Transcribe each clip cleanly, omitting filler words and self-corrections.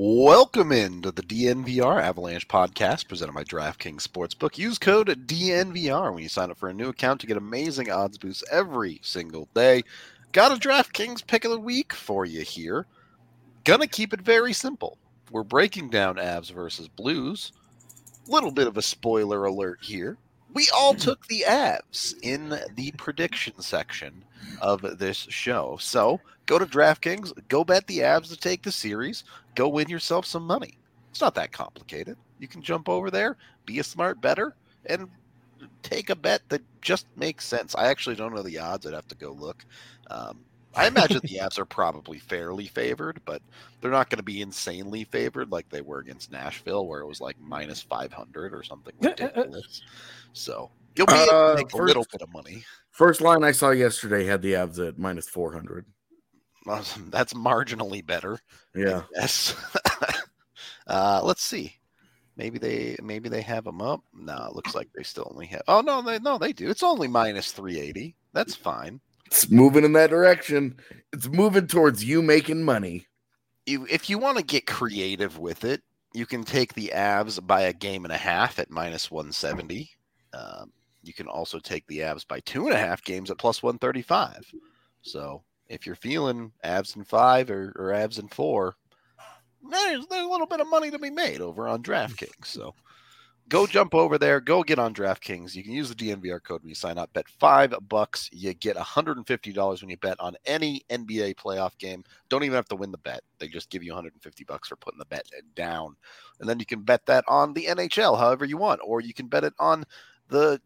Welcome into the DNVR Avalanche podcast presented by DraftKings Sportsbook. Use code DNVR when you sign up for a new account to get amazing odds boosts every single day. Got a DraftKings pick of the week for you here. Gonna keep it very simple. We're breaking down Avs versus Blues. Little bit of a spoiler alert here. We all took the Avs in the prediction section of this show. So go to DraftKings, go bet the Avs to take the series, go win yourself some money. It's not that complicated. You can jump over there, be a smart bettor, and take a bet that just makes sense. I actually don't know the odds. I'd have to go look. I imagine the Avs are probably fairly favored, but they're not going to be insanely favored like they were against Nashville, where it was like minus 500 or something ridiculous. So you'll be able to make a little bit of money. First line I saw yesterday had the Avs at minus 400. Awesome. That's marginally better. Yeah. Yes. Let's see. Maybe they have them up. No, it looks like they still only have. Oh no, they do. It's only minus 380. That's fine. It's moving in that direction. It's moving towards you making money. If you want to get creative with it, you can take the Avs by a game and a half at minus 170. You can also take the Avs by 2.5 games at plus 135. So if you're feeling Avs in 5 or Avs in 4, there's a little bit of money to be made over on DraftKings. So go jump over there. Go get on DraftKings. You can use the DNVR code when you sign up. Bet $5. You get $150 when you bet on any NBA playoff game. Don't even have to win the bet. They just give you $150 for putting the bet down. And then you can bet that on the NHL however you want. Or you can bet it on the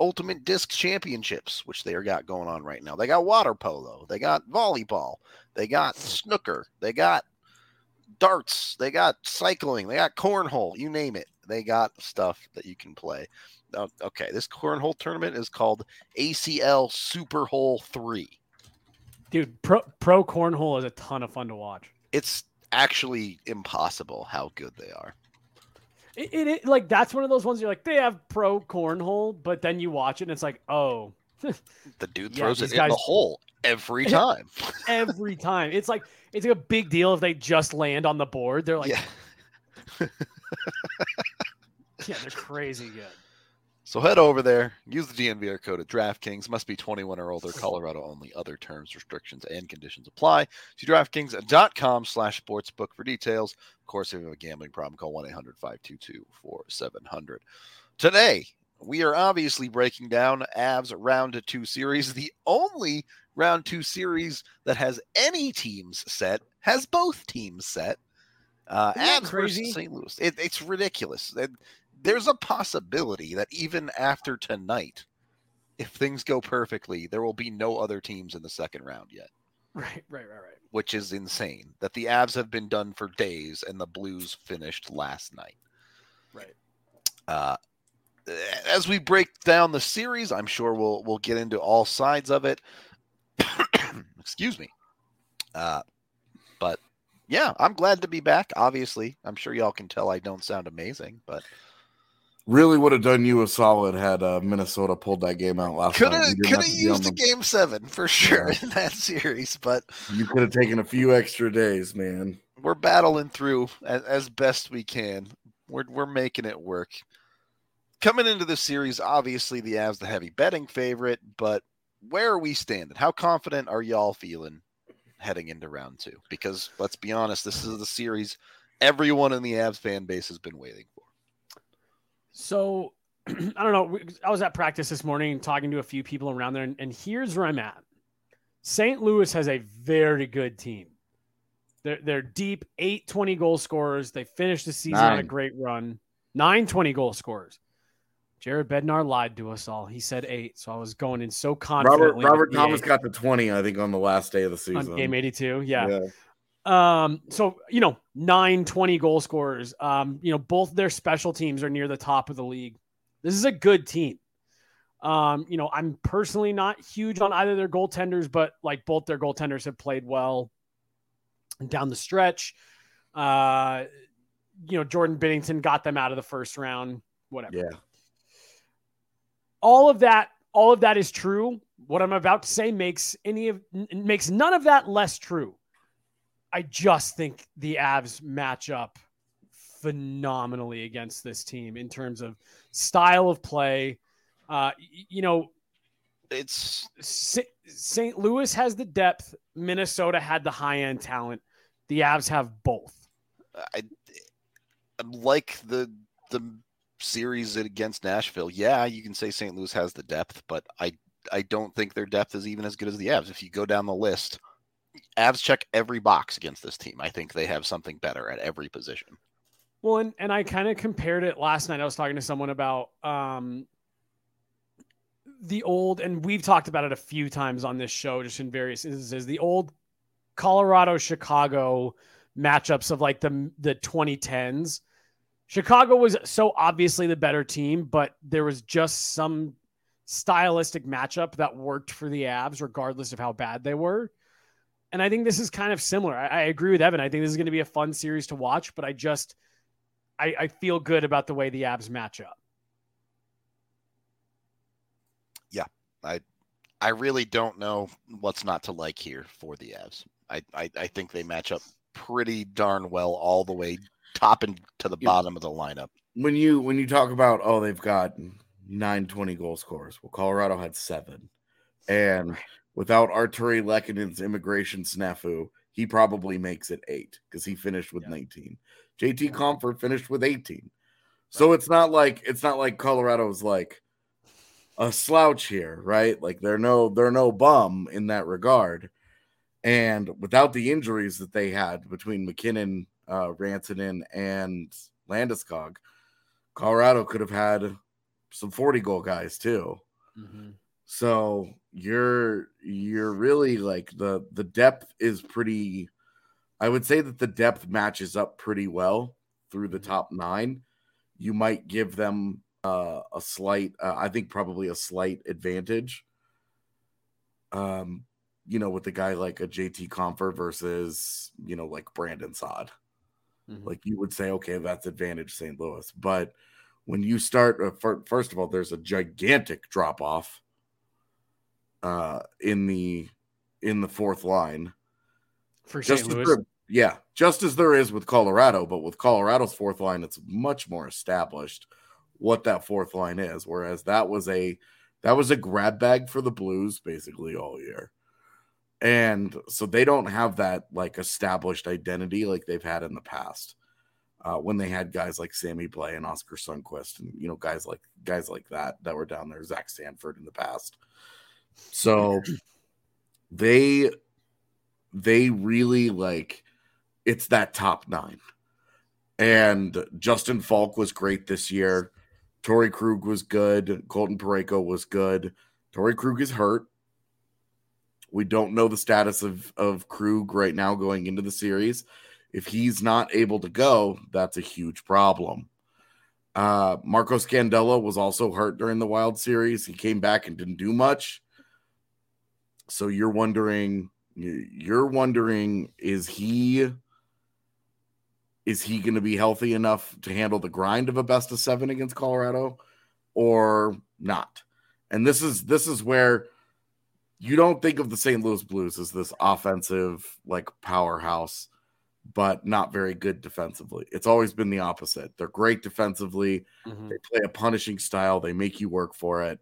Ultimate Disc Championships, which they got going on right now. They got water polo. They got volleyball. They got snooker. They got darts. They got cycling. They got cornhole. You name it. They got stuff that you can play. Okay, this cornhole tournament is called ACL Super Hole 3. Dude, pro cornhole is a ton of fun to watch. It's actually impossible how good they are. It like that's one of those ones you're like, they have pro cornhole, but then you watch it and it's like, oh. The dude throws it in the hole every time. Every time. It's like a big deal if they just land on the board. They're like... Yeah. Yeah, they're crazy good. So head over there. Use the DNVR code at DraftKings. Must be 21 or older. Colorado only. Other terms, restrictions, and conditions apply. See DraftKings.com/sportsbook for details. Of course, if you have a gambling problem, call 1-800-522-4700. Today, we are obviously breaking down Avs Round 2 series. The only Round 2 series that has any teams set has both teams set. Avs versus St. Louis. It's ridiculous. There's a possibility that even after tonight, if things go perfectly, there will be no other teams in the second round yet. Right. Which is insane. That the Avs have been done for days and the Blues finished last night. Right. As we break down the series, I'm sure we'll get into all sides of it. Excuse me. But yeah, I'm glad to be back, obviously. I'm sure y'all can tell I don't sound amazing, but... Really would have done you a solid had Minnesota pulled that game out last night. Could have used a Game 7 for sure in that series, but... You could have taken a few extra days, man. We're battling through as best we can. We're making it work. Coming into the series, obviously the Avs the heavy betting favorite, but where are we standing? How confident are y'all feeling heading into round two? Because let's be honest, this is the series everyone in the Avs fan base has been waiting for. So I don't know. I was at practice this morning talking to a few people around there, and here's where I'm at. St. Louis has a very good team. They're deep, 8-20 goal scorers. They finished the season on a great run. 9-20 goal scorers. Jared Bednar lied to us all. He said 8, so I was going in so confidently. Robert Thomas got the 20, I think, on the last day of the season. On game 82, yeah. So, 9-20 goal scorers. Both their special teams are near the top of the league. This is a good team. I'm personally not huge on either of their goaltenders, but, both their goaltenders have played well down the stretch. Jordan Binnington got them out of the first round, whatever. Yeah. All of that is true. What I'm about to say makes none of that less true. I just think the Avs match up phenomenally against this team in terms of style of play. You know, it's St. Louis has the depth. Minnesota had the high end talent. The Avs have both. I'm like the series against Nashville. Yeah, you can say St. Louis has the depth, but I don't think their depth is even as good as the Avs. If you go down the list, Avs check every box against this team. I think they have something better at every position. Well, and I kind of compared it last night. I was talking to someone about the old, and we've talked about it a few times on this show, just in various instances, the old Colorado-Chicago matchups of like the 2010s. Chicago was so obviously the better team, but there was just some stylistic matchup that worked for the Avs, regardless of how bad they were. And I think this is kind of similar. I agree with Evan. I think this is going to be a fun series to watch, but I feel good about the way the Avs match up. Yeah, I really don't know what's not to like here for the Avs. I think they match up pretty darn well all the way top and to the bottom of the lineup. When you talk about, oh, they've got 9-20 goal scorers. Well, Colorado had 7. And without Arturi Lekkinen's immigration snafu, he probably makes it 8 because he finished with 19. JT Compher finished with 18. So it's not like Colorado's like a slouch here, right? Like they're no bum in that regard. And without the injuries that they had between McKinnon, Rantanen, and Landeskog, Colorado could have had some 40-goal guys too. Mm-hmm. So you're really like the depth is pretty. I would say that the depth matches up pretty well through the top 9. You might give them a slight, I think probably a slight advantage. You know, with a guy like a JT Compher versus, you know, like Brandon Saad. Mm-hmm. Like you would say, okay, that's advantage St. Louis. But when you start, first of all, there's a gigantic drop off in the fourth line. For St. Louis? Yeah, just as there is with Colorado, but with Colorado's fourth line, it's much more established what that fourth line is, whereas that was a grab bag for the Blues basically all year. And so they don't have that like established identity like they've had in the past when they had guys like Sammy Blais and Oscar Sundquist and, you know, guys like that were down there, Zach Sanford in the past. So they really like it's that top 9. And Justin Falk was great this year. Torey Krug was good. Colton Parayko was good. Torey Krug is hurt. We don't know the status of Krug right now going into the series. If he's not able to go, that's a huge problem. Marco Scandella was also hurt during the Wild series. He came back and didn't do much. So you're wondering, is he going to be healthy enough to handle the grind of a best of 7 against Colorado or not? And this is where you don't think of the St. Louis Blues as this offensive, like, powerhouse, but not very good defensively. It's always been the opposite. They're great defensively. Mm-hmm. They play a punishing style. They make you work for it.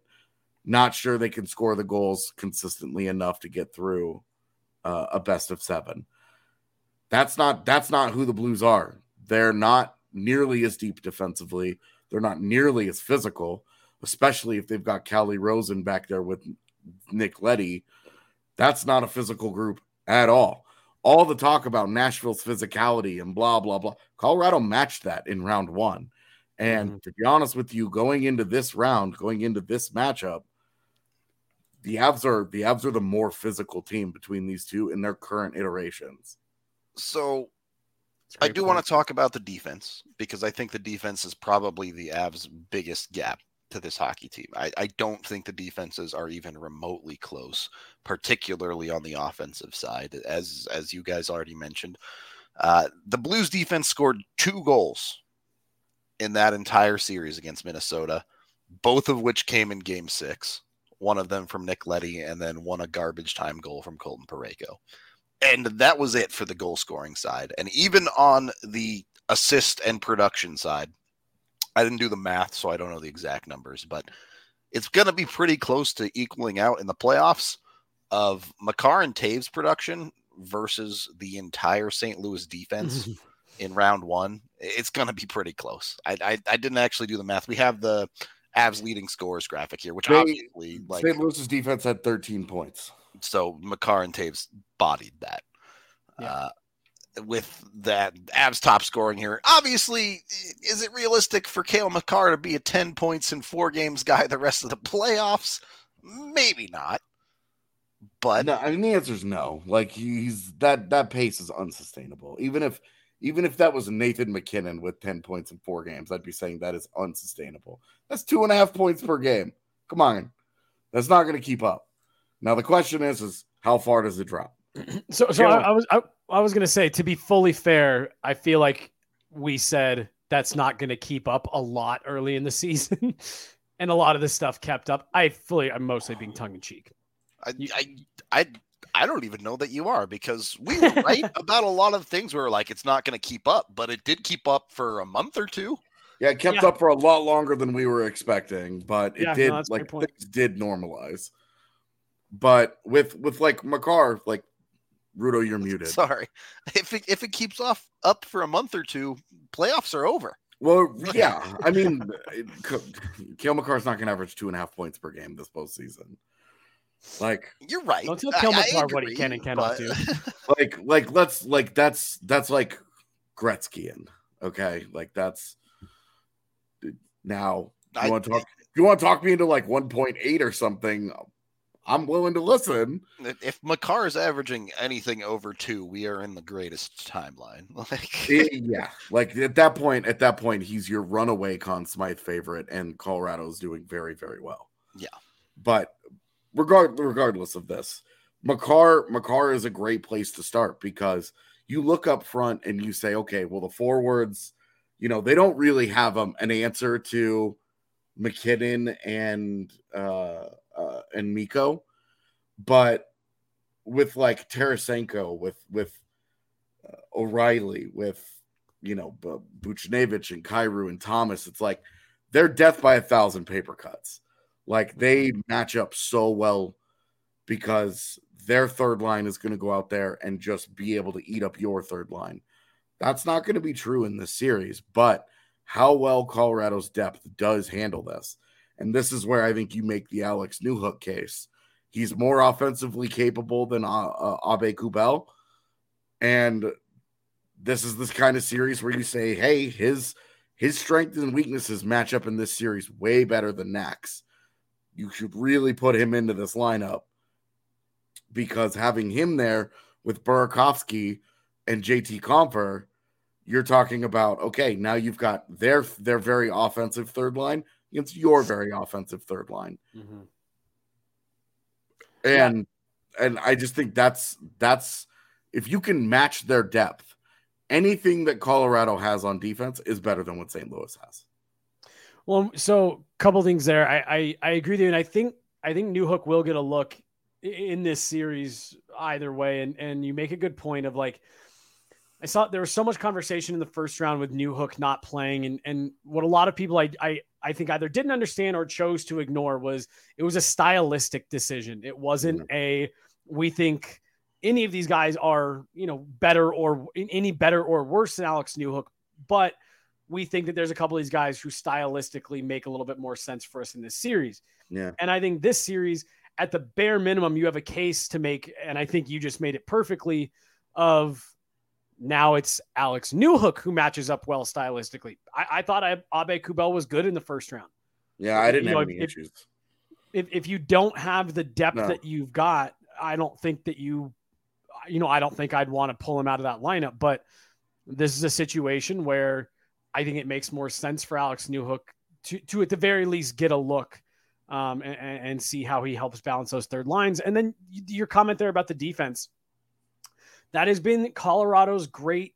Not sure they can score the goals consistently enough to get through a best of 7. That's not who the Blues are. They're not nearly as deep defensively. They're not nearly as physical, especially if they've got Calle Rosén back there with Nick Leddy. That's not a physical group at all. All the talk about Nashville's physicality and blah, blah, blah. Colorado matched that in round 1. And to be honest with you, going into this round, going into this matchup, the Avs are the more physical team between these two in their current iterations. So I do want to talk about the defense because I think the defense is probably the Avs' biggest gap to this hockey team. I don't think the defenses are even remotely close, particularly on the offensive side. As you guys already mentioned, the Blues defense scored 2 goals in that entire series against Minnesota, both of which came in game 6, one of them from Nick Leddy and then one a garbage time goal from Colton Parayko. And that was it for the goal scoring side. And even on the assist and production side, I didn't do the math, so I don't know the exact numbers, but it's going to be pretty close to equaling out in the playoffs of Makar and Toews' production versus the entire St. Louis defense in round one. It's going to be pretty close. I didn't actually do the math. We have the Avs leading scorers graphic here, which obviously, like, St. Louis's defense had 13 points. So Makar and Toews bodied that. Yeah. With that Avs top scoring here, obviously, is it realistic for Cale Makar to be a 10 points in four games guy the rest of the playoffs? Maybe not. But no, I mean, the answer is no. Like, he's that pace is unsustainable. Even if that was Nathan Mackinnon with 10 points in four games, I'd be saying that is unsustainable. That's 2.5 points per game. Come on, that's not going to keep up. Now the question is how far does it drop? So I was going to say, to be fully fair, I feel like we said that's not going to keep up a lot early in the season, and a lot of this stuff kept up. I'm mostly being tongue in cheek. I don't even know that you are, because we were right about a lot of things. We were like, it's not going to keep up, but it did keep up for a month or two. Yeah, it kept up for a lot longer than we were expecting, but it did. No, like, things did normalize. But with like Makar, like, Rudo, you're muted. Sorry. If it keeps up for a month or two, playoffs are over. Well, yeah. I mean, Cale Makar's not going to average 2.5 points per game this postseason. Like, you're right. Don't tell Cale Makar what he can and cannot do. Like let's, like, that's like Gretzky-an. Okay, like, that's now. You want to talk me into like 1.8 or something? I'm willing to listen. If Makar is averaging anything over 2, we are in the greatest timeline. Like, yeah, like at that point, he's your runaway Conn Smythe favorite, and Colorado's doing very, very well. Yeah, but regardless of this, Makar is a great place to start, because you look up front and you say, okay, well, the forwards, you know, they don't really have an answer to McKinnon and Mikko, but with like Tarasenko, with O'Reilly, with, you know, Buchnevich and Kyrou and Thomas, it's like they're death by 1,000 paper cuts. Like, they match up so well, because their third line is going to go out there and just be able to eat up your third line. That's not going to be true in this series, but how well Colorado's depth does handle this. And this is where I think you make the Alex Newhook case. He's more offensively capable than Abe Kubel. And this is this kind of series where you say, hey, his strengths and weaknesses match up in this series way better than Nax. You should really put him into this lineup, because having him there with Burakovsky and JT Compher, you're talking about, okay, now you've got their very offensive third line against your very offensive third line. Mm-hmm. And I just think that's if you can match their depth, anything that Colorado has on defense is better than what St. Louis has. Well, so a couple things there. I agree with you, and I think Newhook will get a look in this series either way. And you make a good point of, like, I saw there was so much conversation in the first round with Newhook not playing, and what a lot of people I think either didn't understand or chose to ignore was it was a stylistic decision. It wasn't we think any of these guys are, you know, better or any better or worse than Alex Newhook, but we think that there's a couple of these guys who stylistically make a little bit more sense for us in this series. Yeah. And I think this series, at the bare minimum, you have a case to make, and I think you just made it perfectly, of now it's Alex Newhook who matches up well stylistically. I thought Abe Kubel was good in the first round. Yeah, I didn't have any issues. If you don't have the depth that you've got, I don't think that I don't think I'd want to pull him out of that lineup, but this is a situation where I think it makes more sense for Alex Newhook to at the very least get a look and see how he helps balance those third lines. And then your comment there about the defense, that has been Colorado's great,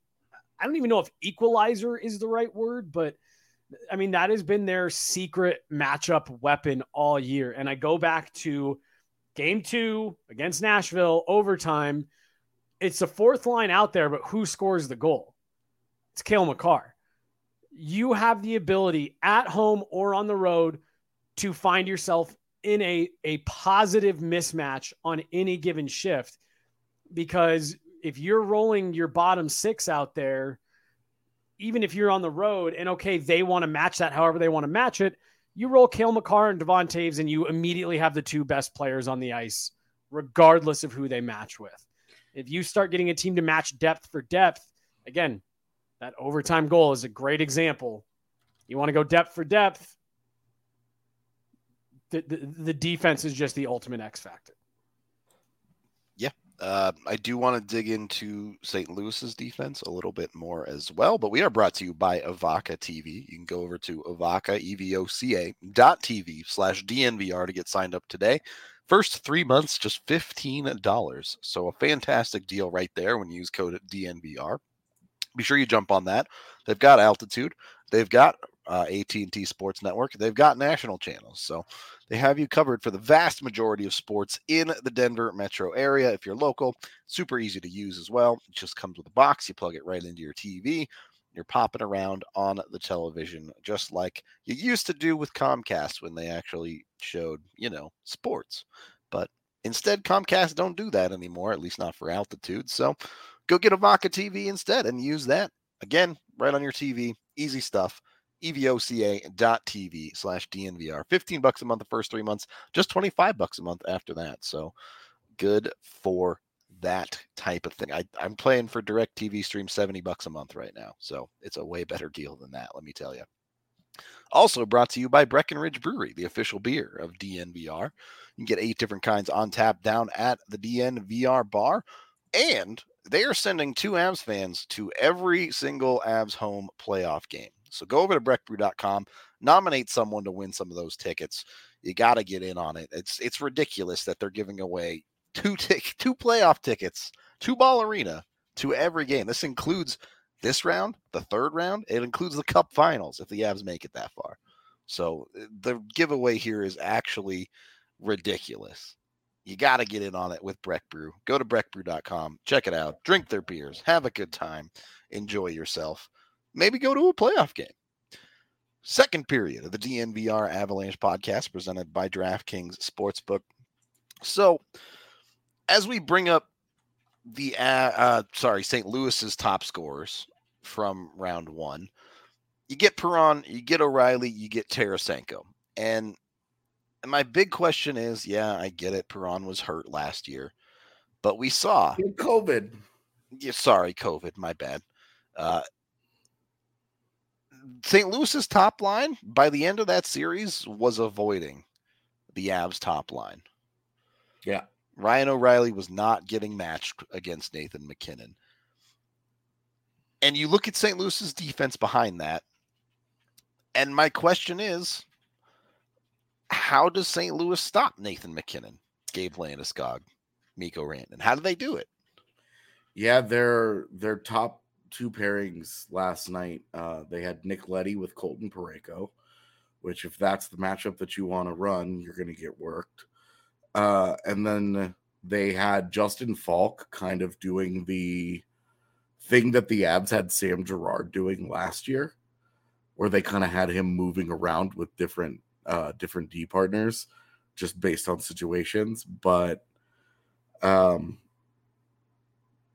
I don't even know if equalizer is the right word, but I mean, that has been their secret matchup weapon all year. And I go back to game 2 against Nashville, overtime. it's the fourth line out there, but who scores the goal? It's Cale Makar. You have the ability at home or on the road to find yourself in a positive mismatch on any given shift, because if you're rolling your bottom six out there, even if you're on the road and okay, they want to match that however they want to match it, you roll Cale Makar and Devon Toews and you immediately have the two best players on the ice, regardless of who they match with. If you start getting a team to match depth for depth, again, that overtime goal is a great example. You want to go depth for depth. The defense is just the ultimate X factor. Yeah. I do want to dig into St. Louis's defense a little bit more as well, but we are brought to you by Avaca TV. You can go over to Avaca, EVOCA.TV/DNVR to get signed up today. First 3 months, just $15. So a fantastic deal right there when you use code DNVR. Be sure you jump on that. They've got Altitude. They've got AT&T Sports Network. They've got national channels. So they have you covered for the vast majority of sports in the Denver metro area. If you're local, super easy to use as well. It just comes with a box. You plug it right into your TV. You're popping around on the television just like you used to do with Comcast when they actually showed, you know, sports. But instead, Comcast don't do that anymore, at least not for Altitude. So go get Avaca TV instead and use that. Again, right on your TV. Easy stuff. EVOCA.TV/DNVR. $15 a month the first 3 months, just $25 a month after that. So good for that type of thing. I'm playing for DirecTV Stream $70 a month right now. So it's a way better deal than that, let me tell you. Also brought to you by Breckenridge Brewery, the official beer of DNVR. You can get 8 different kinds on tap down at the DNVR bar. And they are sending 2 Avs fans to every single Avs home playoff game. So go over to breckbrew.com, nominate someone to win some of those tickets. You got to get in on it. It's ridiculous that they're giving away two playoff tickets, 2 Ball Arena to every game. This includes this round, the third round. It includes the Cup Finals if the Avs make it that far. So the giveaway here is actually ridiculous. You got to get in on it with Breck Brew. Go to breckbrew.com, check it out, drink their beers, have a good time, enjoy yourself. Maybe go to a playoff game. Second period of the DNVR Avalanche podcast presented by DraftKings Sportsbook. So as we bring up the, St. Louis's top scorers from round one, you get Perron, you get O'Reilly, you get Tarasenko. And my big question is, yeah, I get it. Perron was hurt last year, but we saw COVID. Yeah, sorry, COVID, my bad. St. Louis's top line by the end of that series was avoiding the Avs top line. Yeah. Ryan O'Reilly was not getting matched against Nathan Mackinnon. And you look at St. Louis's defense behind that. And my question is, how does St. Louis stop Nathan Mackinnon, Gabe Landeskog, Mikko Rantanen? How do they do it? Yeah, their top 2 pairings last night. They had Nick Leddy with Colton Parayko, which if that's the matchup that you want to run, you're going to get worked. And then they had Justin Falk kind of doing the thing that the Avs had Sam Girard doing last year, where they kind of had him moving around with different D partners just based on situations. But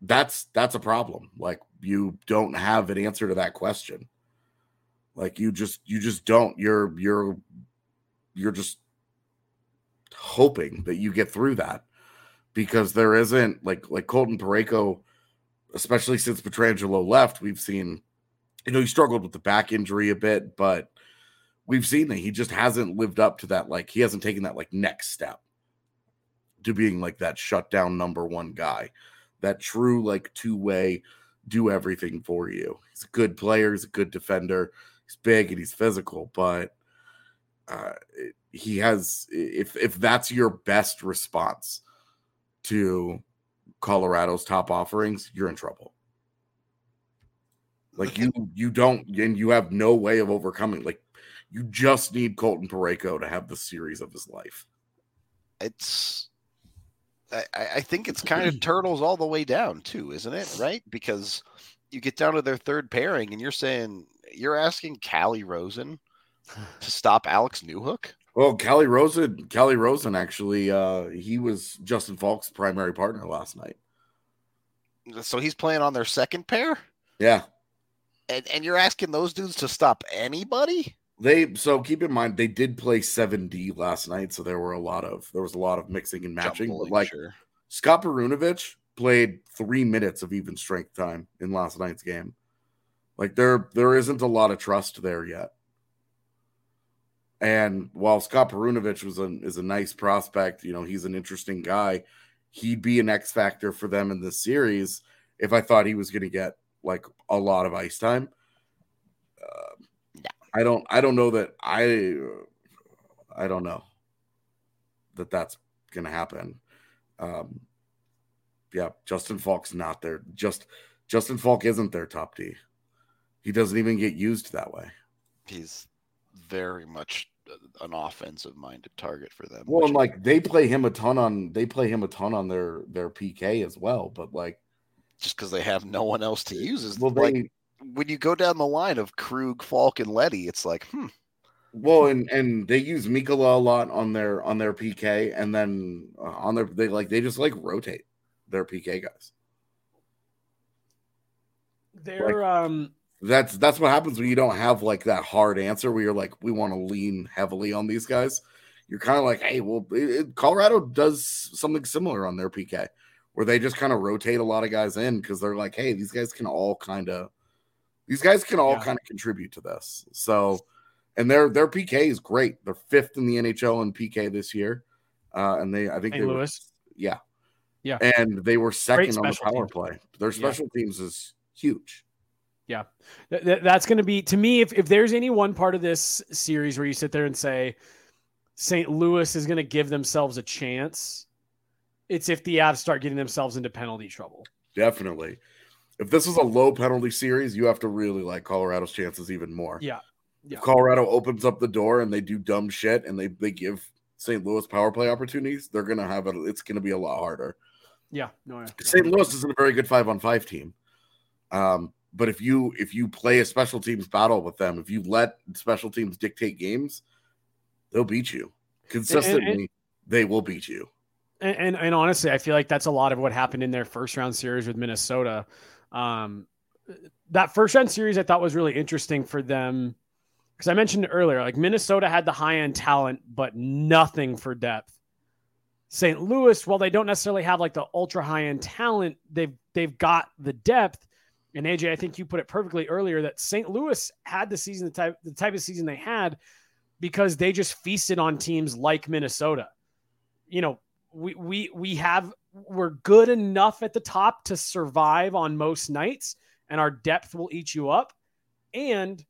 that's a problem. Like, you don't have an answer to that question. Like, you just don't. You're just hoping that you get through that, because there isn't like Colton Parayko, especially since Pietrangelo left. We've seen, you know, he struggled with the back injury a bit, but we've seen that he just hasn't lived up to that. Like, he hasn't taken that like next step to being like that shutdown number 1 guy, that true like 2-way. Do everything for you. He's a good player. He's a good defender. He's big and he's physical, but he has, if that's your best response to Colorado's top offerings, you're in trouble. Like, you don't, and you have no way of overcoming. Like, you just need Colton Parayko to have the series of his life. It's I think it's kind of turtles all the way down too, isn't it? Right? Because you get down to their third pairing and you're saying you're asking Calle Rosén to stop Alex Newhook. Well, Calle Rosén actually, he was Justin Falk's primary partner last night. So he's playing on their second pair? Yeah. And you're asking those dudes to stop anybody? So keep in mind, they did play 7D last night, so there was a lot of mixing and matching. Jumbling, like sure. Scott Perunovich played 3 minutes of even strength time in last night's game. Like there isn't a lot of trust there yet. And while Scott Perunovich is a nice prospect, you know, he's an interesting guy. He'd be an X factor for them in this series if I thought he was going to get like a lot of ice time. I don't know that that's going to happen. Yeah, Justin Falk's not there. Justin Falk isn't their top D. He doesn't even get used that way. He's very much an offensive-minded target for them. Well, and like they play him a ton on their PK as well, but like just because they have no one else to use is when you go down the line of Krug, Falk, and Leddy, it's like, Well, and they use Mikkola a lot on their PK, and then they just rotate their PK guys. They're that's what happens when you don't have like that hard answer where you're like, we want to lean heavily on these guys. You're kind of like, hey, well, Colorado does something similar on their PK where they just kind of rotate a lot of guys in because they're like, hey, these guys can all kind of contribute to this. So, and their PK is great. They're fifth in the NHL in PK this year. And I think they were. And they were second on the power play. Their special teams is huge. Yeah. That's going to be, to me, if there's any one part of this series where you sit there and say St. Louis is going to give themselves a chance, it's if the Avs start getting themselves into penalty trouble. Definitely. If this was a low penalty series, you have to really like Colorado's chances even more. Yeah. If Colorado opens up the door and they do dumb shit and they give St. Louis power play opportunities, they're going to have it. It's going to be a lot harder. Yeah. No, St. Louis isn't a very good 5-on-5 team. But if you play a special teams battle with them, if you let special teams dictate games, they'll beat you. Consistently, and they will beat you. And honestly, I feel like that's a lot of what happened in their first round series with Minnesota. That first round series I thought was really interesting for them because I mentioned earlier, like Minnesota had the high end talent, but nothing for depth. St. Louis, while they don't necessarily have like the ultra high end talent, they've got the depth. And AJ, I think you put it perfectly earlier that St. Louis had the season, the type of season they had because they just feasted on teams like Minnesota. You know, we're good enough at the top to survive on most nights and our depth will eat you up. And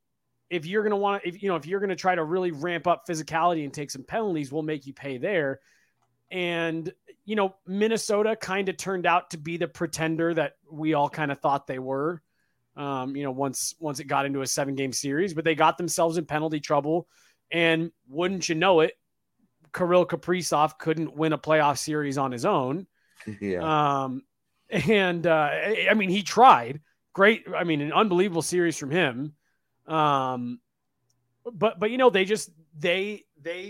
if you're going to want to, if you're going to try to really ramp up physicality and take some penalties, we'll make you pay there. And, you know, Minnesota kind of turned out to be the pretender that we all kind of thought they were, once it got into a 7-game series, but they got themselves in penalty trouble and wouldn't you know it, Kirill Kaprizov couldn't win a playoff series on his own. Yeah. I mean, he tried great. I mean, an unbelievable series from him. But you know, they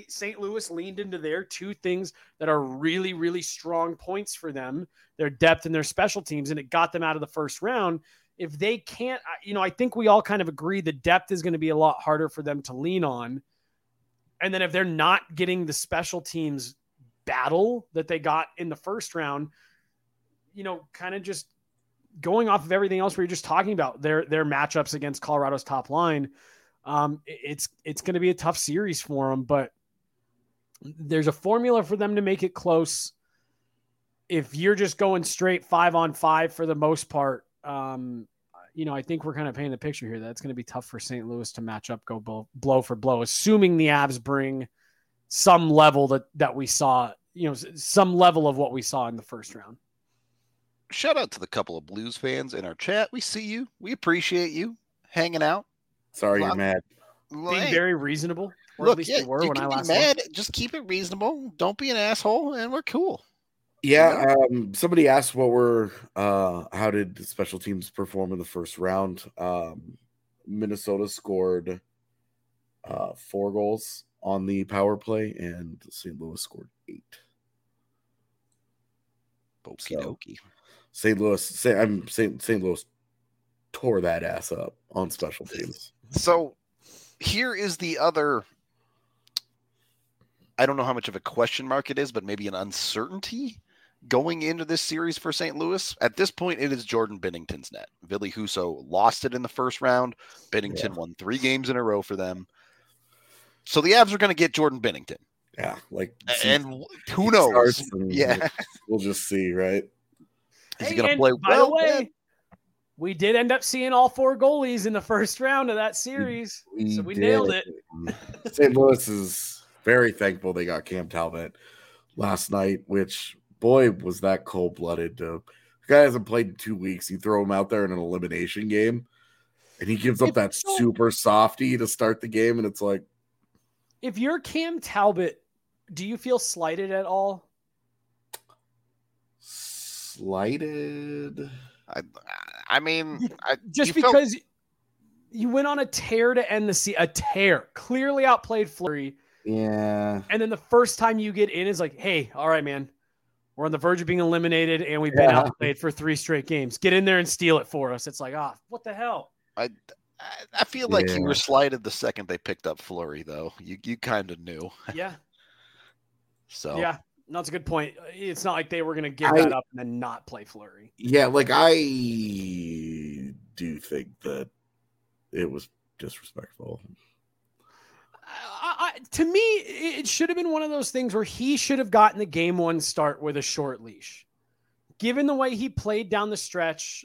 St. Louis leaned into their two things that are really, really strong points for them, their depth and their special teams. And it got them out of the first round. If they can't, I think we all kind of agree the depth is going to be a lot harder for them to lean on. And then if they're not getting the special teams battle that they got in the first round, kind of just going off of everything else we were just talking about, their matchups against Colorado's top line, it's going to be a tough series for them, but there's a formula for them to make it close. If you're just going straight 5-on-5 for the most part, I think we're kind of painting the picture here. That's going to be tough for St. Louis to match up, go blow for blow, assuming the Avs bring some level that we saw, some level of what we saw in the first round. Shout out to the couple of Blues fans in our chat. We see you. We appreciate you hanging out. Sorry, you're mad. Being very reasonable. Look, you were when I last mad. Just keep it reasonable. Don't be an asshole, and we're cool. Yeah, somebody asked how did special teams perform in the first round? Minnesota scored 4 goals on the power play, and St. Louis scored 8. Okey-dokey. So, St. Louis tore that ass up on special teams. So here is the other. I don't know how much of a question mark it is, but maybe an uncertainty going into this series for St. Louis. At this point, it is Jordan Binnington's net. Ville Husso lost it in the first round. Binnington won 3 games in a row for them. So the Avs are going to get Jordan Binnington. Yeah, and who knows? We'll just see, right? Is he going to play well? By the way, we did end up seeing all 4 goalies in the first round of that series, so we nailed it. St. Louis is very thankful they got Cam Talbot last night, which, boy, was that cold-blooded. The guy hasn't played in 2 weeks. You throw him out there in an elimination game, and he gives up that super softy to start the game, and it's like, if you're Cam Talbot, do you feel slighted at all? Slighted? I mean, because you went on a tear to end the season. Clearly outplayed Fleury. Yeah. And then the first time you get in is like, hey, all right, man, we're on the verge of being eliminated, and we've been outplayed for 3 straight games. Get in there and steal it for us. It's like, what the hell? I feel like you were slighted the second they picked up Fleury, though. You kind of knew. Yeah. That's a good point. It's not like they were going to give that up and then not play Fleury. Yeah, I do think that it was disrespectful. To me, it should have been one of those things where he should have gotten the game 1 start with a short leash. Given the way he played down the stretch,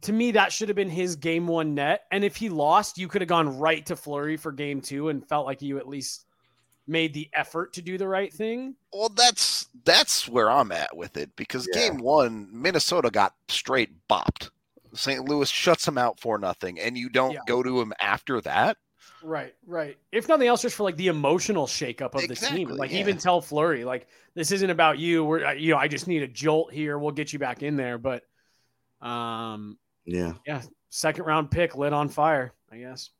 to me, that should have been his game 1 net. And if he lost, you could have gone right to Fleury for game 2 and felt like you at least made the effort to do the right thing. Well, that's where I'm at with it, because game 1, Minnesota got straight bopped. St. Louis shuts him out 4-0, and you don't go to him after that. Right. If nothing else, just for the emotional shakeup of the team. Even tell Fleury, this isn't about you. I just need a jolt here. We'll get you back in there, but second round pick lit on fire, I guess.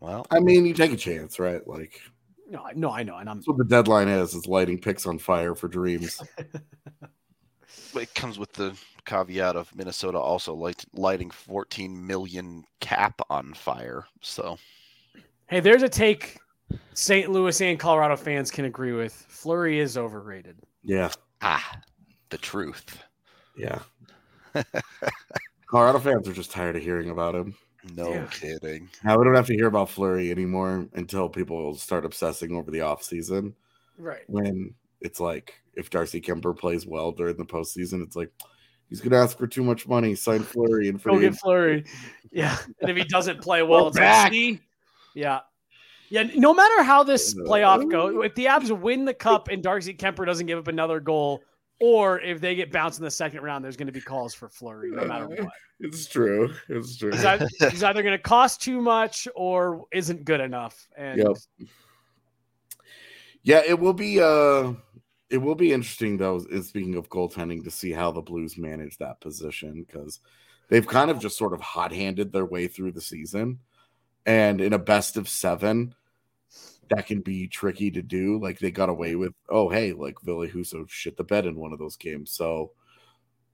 Well, I mean, you take a chance, right? No, I know. And that's what the deadline is lighting picks on fire for dreams. It comes with the caveat of Minnesota also lighting 14 million cap on fire. So, hey, there's a take St. Louis and Colorado fans can agree with. Fleury is overrated. Yeah. The truth. Yeah. Colorado fans are just tired of hearing about him. No kidding. Now we don't have to hear about Fleury anymore until people start obsessing over the offseason. Right. When it's if Darcy Kemper plays well during the postseason, it's he's going to ask for too much money. Sign Fleury. And go get Fleury. Yeah. And if he doesn't play well, it's back. Yeah. Yeah, no matter how this playoff goes, if the Avs win the cup and Darcy Kemper doesn't give up another goal, or if they get bounced in the second round, there's going to be calls for Fleury, no matter what. It's true. He's either going to cost too much or isn't good enough. And yeah, it will be interesting, though, speaking of goaltending, to see how the Blues manage that position, because they've kind of just sort of hot-handed their way through the season. And in a best-of-7, that can be tricky to do. They got away with, Ville Husso shit the bed in one of those games. So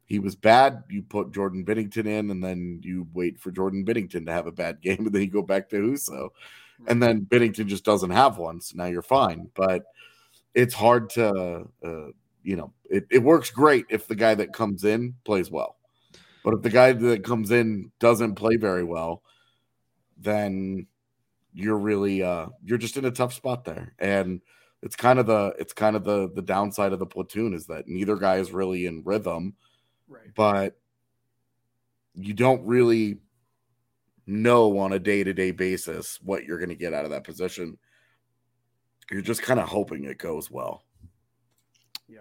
he was bad. You put Jordan Binnington in, and then you wait for Jordan Binnington to have a bad game, and then you go back to Husso. And then Binnington just doesn't have one, so now you're fine. But it's hard to, it works great if the guy that comes in plays well. But if the guy that comes in doesn't play very well, then you're really you're just in a tough spot there. And it's kind of the downside of the platoon is that neither guy is really in rhythm, right? But you don't really know on a day-to-day basis what you're going to get out of that position. You're just kind of hoping it goes well. Yeah.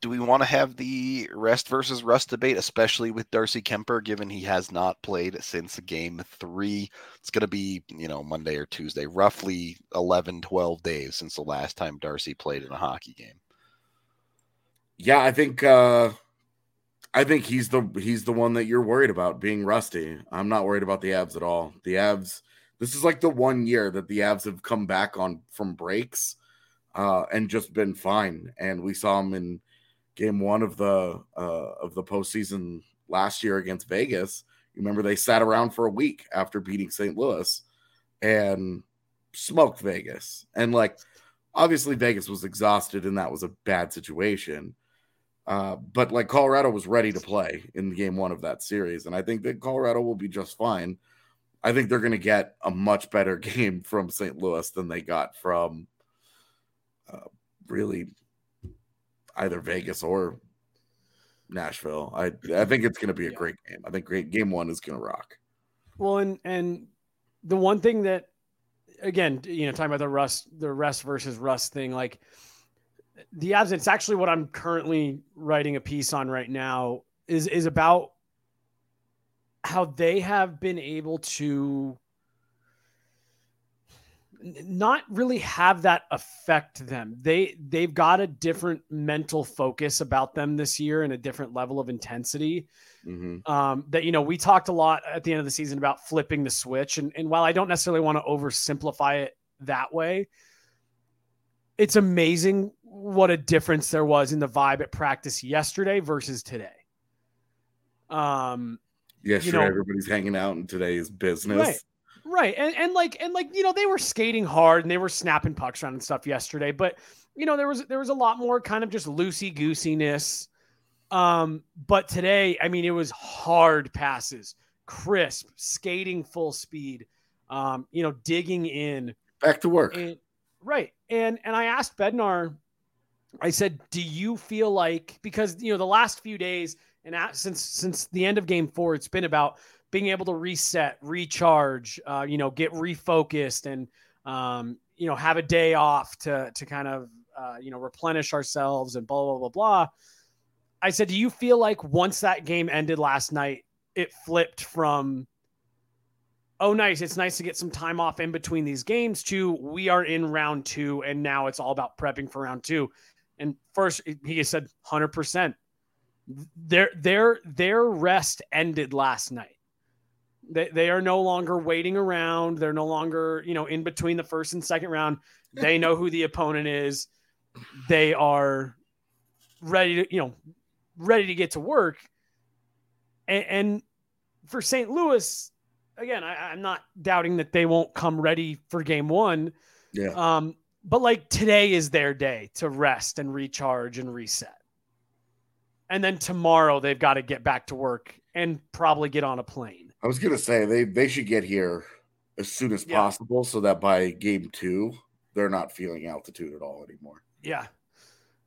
do we want to have the rest versus rust debate, especially with Darcy Kemper, given he has not played since Game 3? It's going to be, Monday or Tuesday, roughly 11, 12 days since the last time Darcy played in a hockey game. Yeah, I think he's the one that you're worried about being rusty. I'm not worried about the Avs at all. The Avs, this is like the one year that the Avs have come back on from breaks and just been fine. And we saw them in Game 1 of the postseason last year against Vegas. You remember they sat around for a week after beating St. Louis and smoked Vegas. And obviously Vegas was exhausted and that was a bad situation. But Colorado was ready to play in Game 1 of that series. And I think that Colorado will be just fine. I think they're going to get a much better game from St. Louis than they got from really either Vegas or Nashville. I think it's going to be a great game. I think Game 1 is going to rock. Well, and the one thing that, again, talking about the rest versus rust thing, the Avs, it's actually what I'm currently writing a piece on right now is about how they have been able to not really have that affect them. They've got a different mental focus about them this year and a different level of intensity. Mm-hmm. That, we talked a lot at the end of the season about flipping the switch. And while I don't necessarily want to oversimplify it that way, it's amazing what a difference there was in the vibe at practice yesterday versus today. Yesterday, everybody's hanging out and today is business. Right. And they were skating hard and they were snapping pucks around and stuff yesterday, but there was a lot more kind of just loosey goosiness. But today, it was hard passes, crisp, skating full speed, digging in. Back to work. Right. And I asked Bednar, I said, do you feel like, because, the last few days and since the end of Game 4, it's been about being able to reset, recharge, get refocused and, have a day off to kind of, replenish ourselves and blah, blah, blah, blah. I said, do you feel like once that game ended last night, it flipped from, oh, nice, it's nice to get some time off in between these games to we are in Round 2 and now it's all about prepping for Round 2. And first he said 100%. Their rest ended last night. They are no longer waiting around. They're no longer, in between the first and second round. They know who the opponent is. They are ready to get to work. And for St. Louis, again, I'm not doubting that they won't come ready for Game 1. Yeah. But today is their day to rest and recharge and reset. And then tomorrow they've got to get back to work and probably get on a plane. I was going to say they should get here as soon as possible so that by Game 2, they're not feeling altitude at all anymore. Yeah.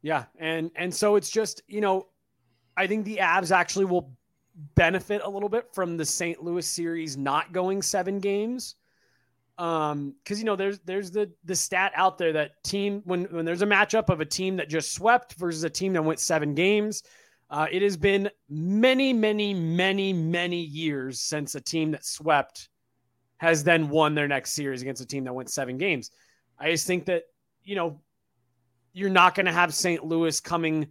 Yeah. And so it's just, I think the Avs actually will benefit a little bit from the St. Louis series not going 7 games. Because there's the stat out there that team when there's a matchup of a team that just swept versus a team that went 7 games, it has been many, many, many, many years since a team that swept has then won their next series against a team that went 7 games. I just think that you're not going to have St. Louis coming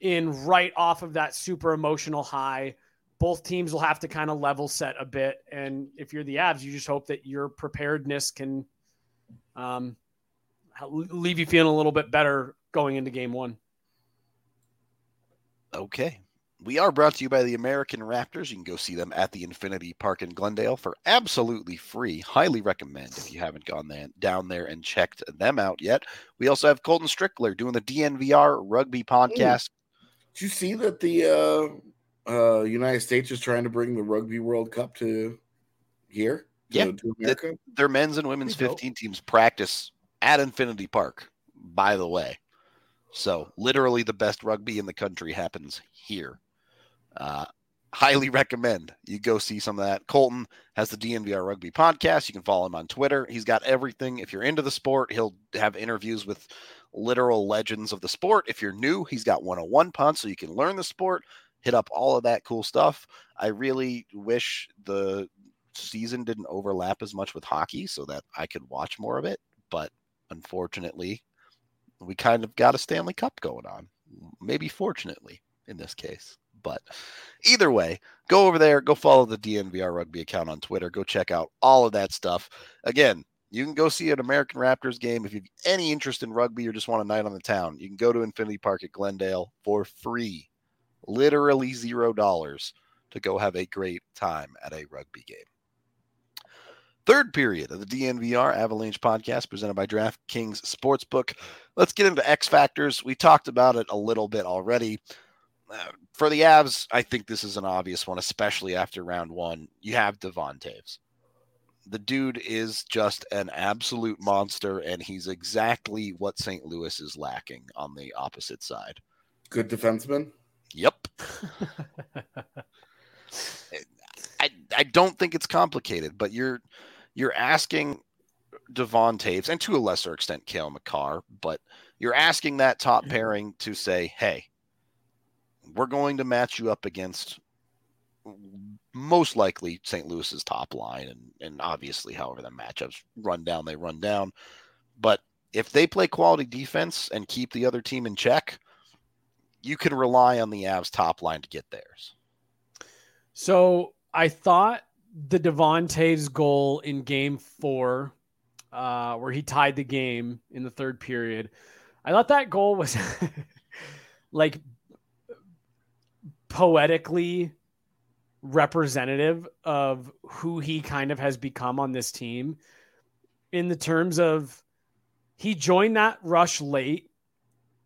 in right off of that super emotional high. Both teams will have to kind of level set a bit. And if you're the Avs, you just hope that your preparedness can leave you feeling a little bit better going into Game 1. Okay. We are brought to you by the American Raptors. You can go see them at the Infinity Park in Glendale for absolutely free. Highly recommend if you haven't gone down there and checked them out yet. We also have Colton Strickler doing the DNVR Rugby Podcast. Hey, did you see that the United States is trying to bring the Rugby World Cup to here? Yeah. To America? Their men's and women's 15 teams practice at Infinity Park, by the way. So literally the best rugby in the country happens here. Highly recommend you go see some of that. Colton has the DNVR Rugby Podcast. You can follow him on Twitter. He's got everything. If you're into the sport, he'll have interviews with literal legends of the sport. If you're new, he's got 101 punts, so you can learn the sport, hit up all of that cool stuff. I really wish the season didn't overlap as much with hockey so that I could watch more of it. But unfortunately, we kind of got a Stanley Cup going on, maybe fortunately in this case. But either way, go over there, go follow the DNVR Rugby account on Twitter, go check out all of that stuff. Again, you can go see an American Raptors game. If you have any interest in rugby or just want a night on the town, you can go to Infinity Park at Glendale for free, literally $0 to go have a great time at a rugby game. Third period of the DNVR Avalanche podcast presented by DraftKings Sportsbook. Let's get into X Factors. We talked about it a little bit already. For the Avs, I think this is an obvious one, especially after round one. You have Devon Toews. The dude is just an absolute monster, and he's exactly what St. Louis is lacking on the opposite side. Good defenseman? Yep. I don't think it's complicated, but you're asking Devon Toews, and to a lesser extent Cale Makar, but you're asking that top pairing to say, hey, we're going to match you up against most likely St. Louis's top line. And obviously, however the matchups run down, they run down. But if they play quality defense and keep the other team in check, you can rely on the Avs top line to get theirs. So I thought the Devon Toews goal in game four, where he tied the game in the third period, I thought that goal was like poetically representative of who he kind of has become on this team, in the terms of he joined that rush late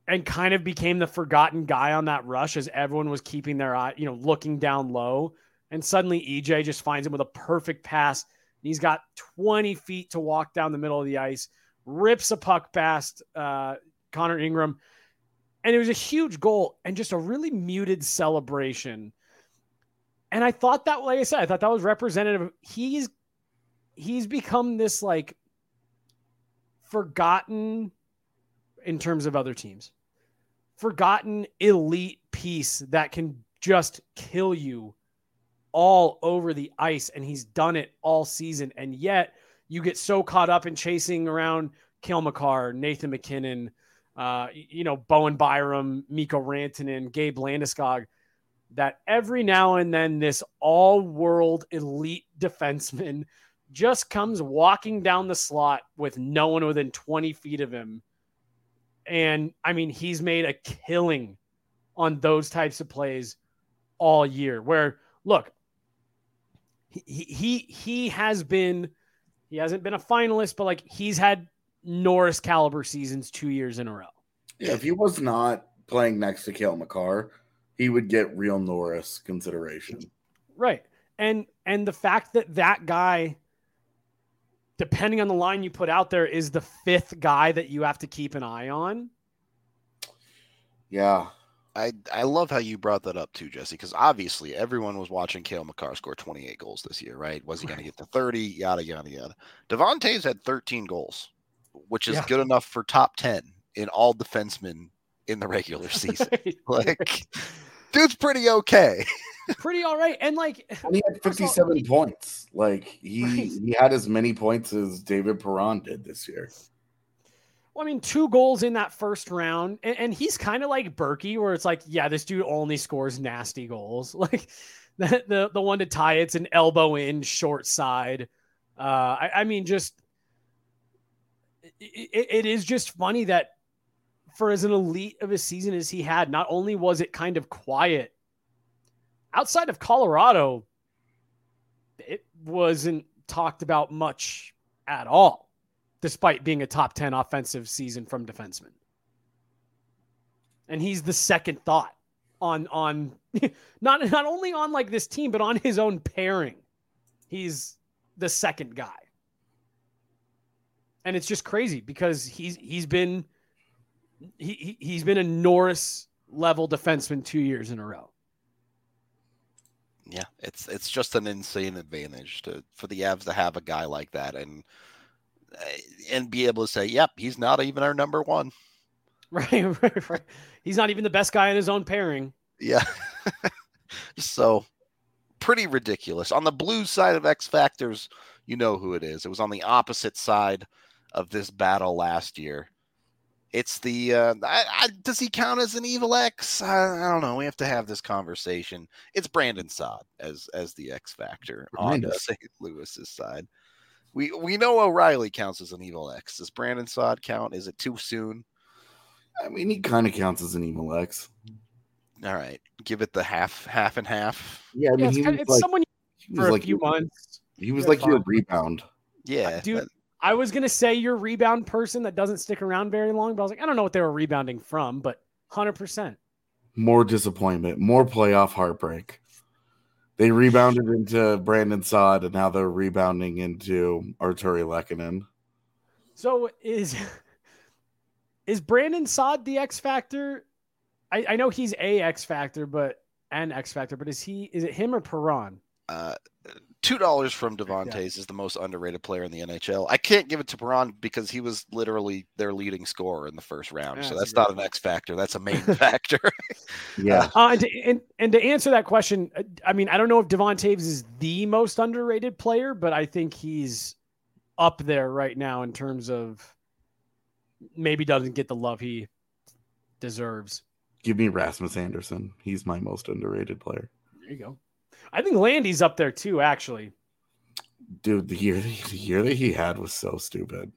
and kind of became the forgotten guy on that rush as everyone was keeping their eye, looking down low. And suddenly EJ just finds him with a perfect pass. And he's got 20 feet to walk down the middle of the ice, rips a puck past Connor Ingram. And it was a huge goal and just a really muted celebration. And I thought that, like I said, I thought that was representative. He's become this like forgotten in terms of other teams, forgotten elite piece that can just kill you all over the ice. And he's done it all season. And yet you get so caught up in chasing around Cale Makar, Nathan Mackinnon, Bowen Byram, Mikko Rantanen, Gabe Landeskog, that every now and then this all-world elite defenseman just comes walking down the slot with no one within 20 feet of him. And, I mean, he's made a killing on those types of plays all year where, look, he hasn't been a finalist, but, like, he's had Norris caliber seasons 2 years in a row. Yeah, if he was not playing next to Cale Makar, he would get real Norris consideration. Right. And the fact that that guy, depending on the line you put out there, is the fifth guy that you have to keep an eye on. Yeah. I love how you brought that up too, Jesse, because obviously everyone was watching Cale Makar score 28 goals this year, right? Was he going to get to 30? Yada, yada, yada. Devon Toews had 13 goals, which is good enough for top 10 in all defensemen in the regular season. Like, dude's pretty okay. Pretty all right. And like, he had 57 points. Like he had as many points as David Perron did this year. Well, I mean, 2 goals in that first round. And he's kind of like Berkey, where it's like, yeah, this dude only scores nasty goals. Like the one to tie, it's an elbow in short side. It is just funny that for as an elite of a season as he had, not only was it kind of quiet outside of Colorado, it wasn't talked about much at all, despite being a top 10 offensive season from defensemen. And he's the second thought on not only on like this team, but on his own pairing. He's the second guy. And it's just crazy because he's been a Norris level defenseman 2 years in a row. Yeah, it's just an insane advantage for the Avs to have a guy like that and be able to say, "Yep, he's not even our number one. Right. He's not even the best guy in his own pairing. Yeah. So pretty ridiculous. On the Blues side of X Factors, you know who it is. It was on the opposite side of this battle last year. It's the does he count as an evil X? I don't know. We have to have this conversation. It's Brandon Saad as the X Factor on St. Louis's side. We know O'Reilly counts as an evil X. Does Brandon Saad count? Is it too soon? I mean, he kind of counts as an evil X. All right, give it the half and half. Yeah, I mean, he was someone for a few months. He was like your rebound. Yeah, dude. I was going to say your rebound person that doesn't stick around very long, but I was like, I don't know what they were rebounding from, but 100%. More disappointment, more playoff heartbreak. They rebounded into Brandon Saad, and now they're rebounding into Arturi Lehkonen. So is Brandon Saad the X Factor? I know he's a X Factor, but is it him or Perron? $2 from Devontae's is the most underrated player in the NHL. I can't give it to Perron because he was literally their leading scorer in the first round. Yeah, so that's not an X factor. That's a main factor. Yeah. And to answer that question, I mean, I don't know if Devontae's is the most underrated player, but I think he's up there right now in terms of maybe doesn't get the love he deserves. Give me Rasmus Andersson. He's my most underrated player. There you go. I think Landy's up there too, actually. Dude, the year that he had was so stupid.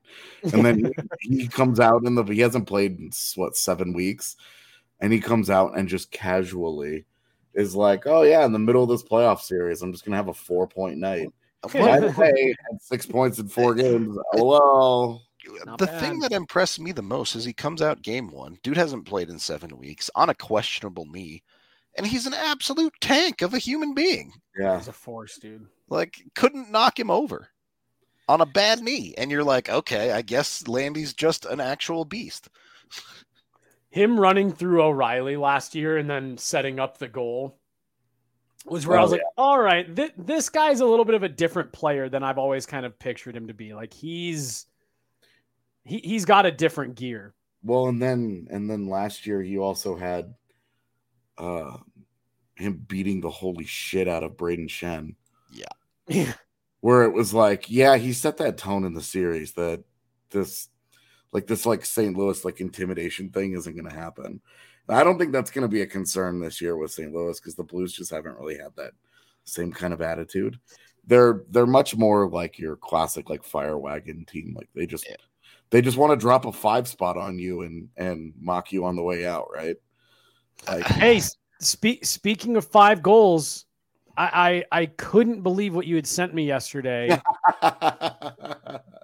And then he comes out he hasn't played in, 7 weeks? And he comes out and just casually is like, oh yeah, in the middle of this playoff series, I'm just going to have a 4-point night. By the way, 6 points in 4 games. LOL. The thing that impressed me the most is he comes out game 1. Dude hasn't played in 7 weeks on a questionable knee. And he's an absolute tank of a human being. Yeah. He's a force, dude. Like, couldn't knock him over on a bad knee. And you're like, okay, I guess Landy's just an actual beast. Him running through O'Reilly last year and then setting up the goal was where I was like, all right, this guy's a little bit of a different player than I've always kind of pictured him to be. Like, he's got a different gear. Well, and then last year he also had him beating the holy shit out of Braden Shen. Yeah. Where it was like, yeah, he set that tone in the series that this St. Louis, intimidation thing isn't going to happen. And I don't think that's going to be a concern this year with St. Louis because the Blues just haven't really had that same kind of attitude. They're much more like your classic, fire wagon team. Like they just want to drop a 5 spot on you and mock you on the way out. Right. Hey, speaking of 5 goals, I couldn't believe what you had sent me yesterday.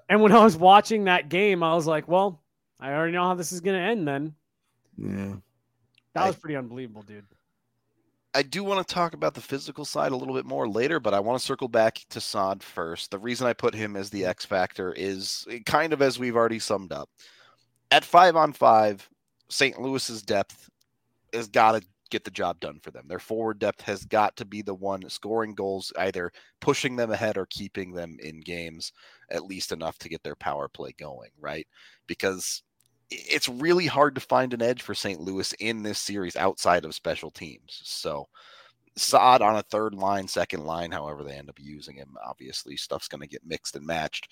And when I was watching that game, I was like, well, I already know how this is going to end then. Yeah. That was pretty unbelievable, dude. I do want to talk about the physical side a little bit more later, but I want to circle back to Saad first. The reason I put him as the X Factor is kind of as we've already summed up. At 5-on-5, St. Louis's depth has got to get the job done for them. Their forward depth has got to be the one scoring goals, either pushing them ahead or keeping them in games, at least enough to get their power play going, right? Because it's really hard to find an edge for St. Louis in this series outside of special teams. So Saad on a third line, second line, however they end up using him, obviously stuff's going to get mixed and matched.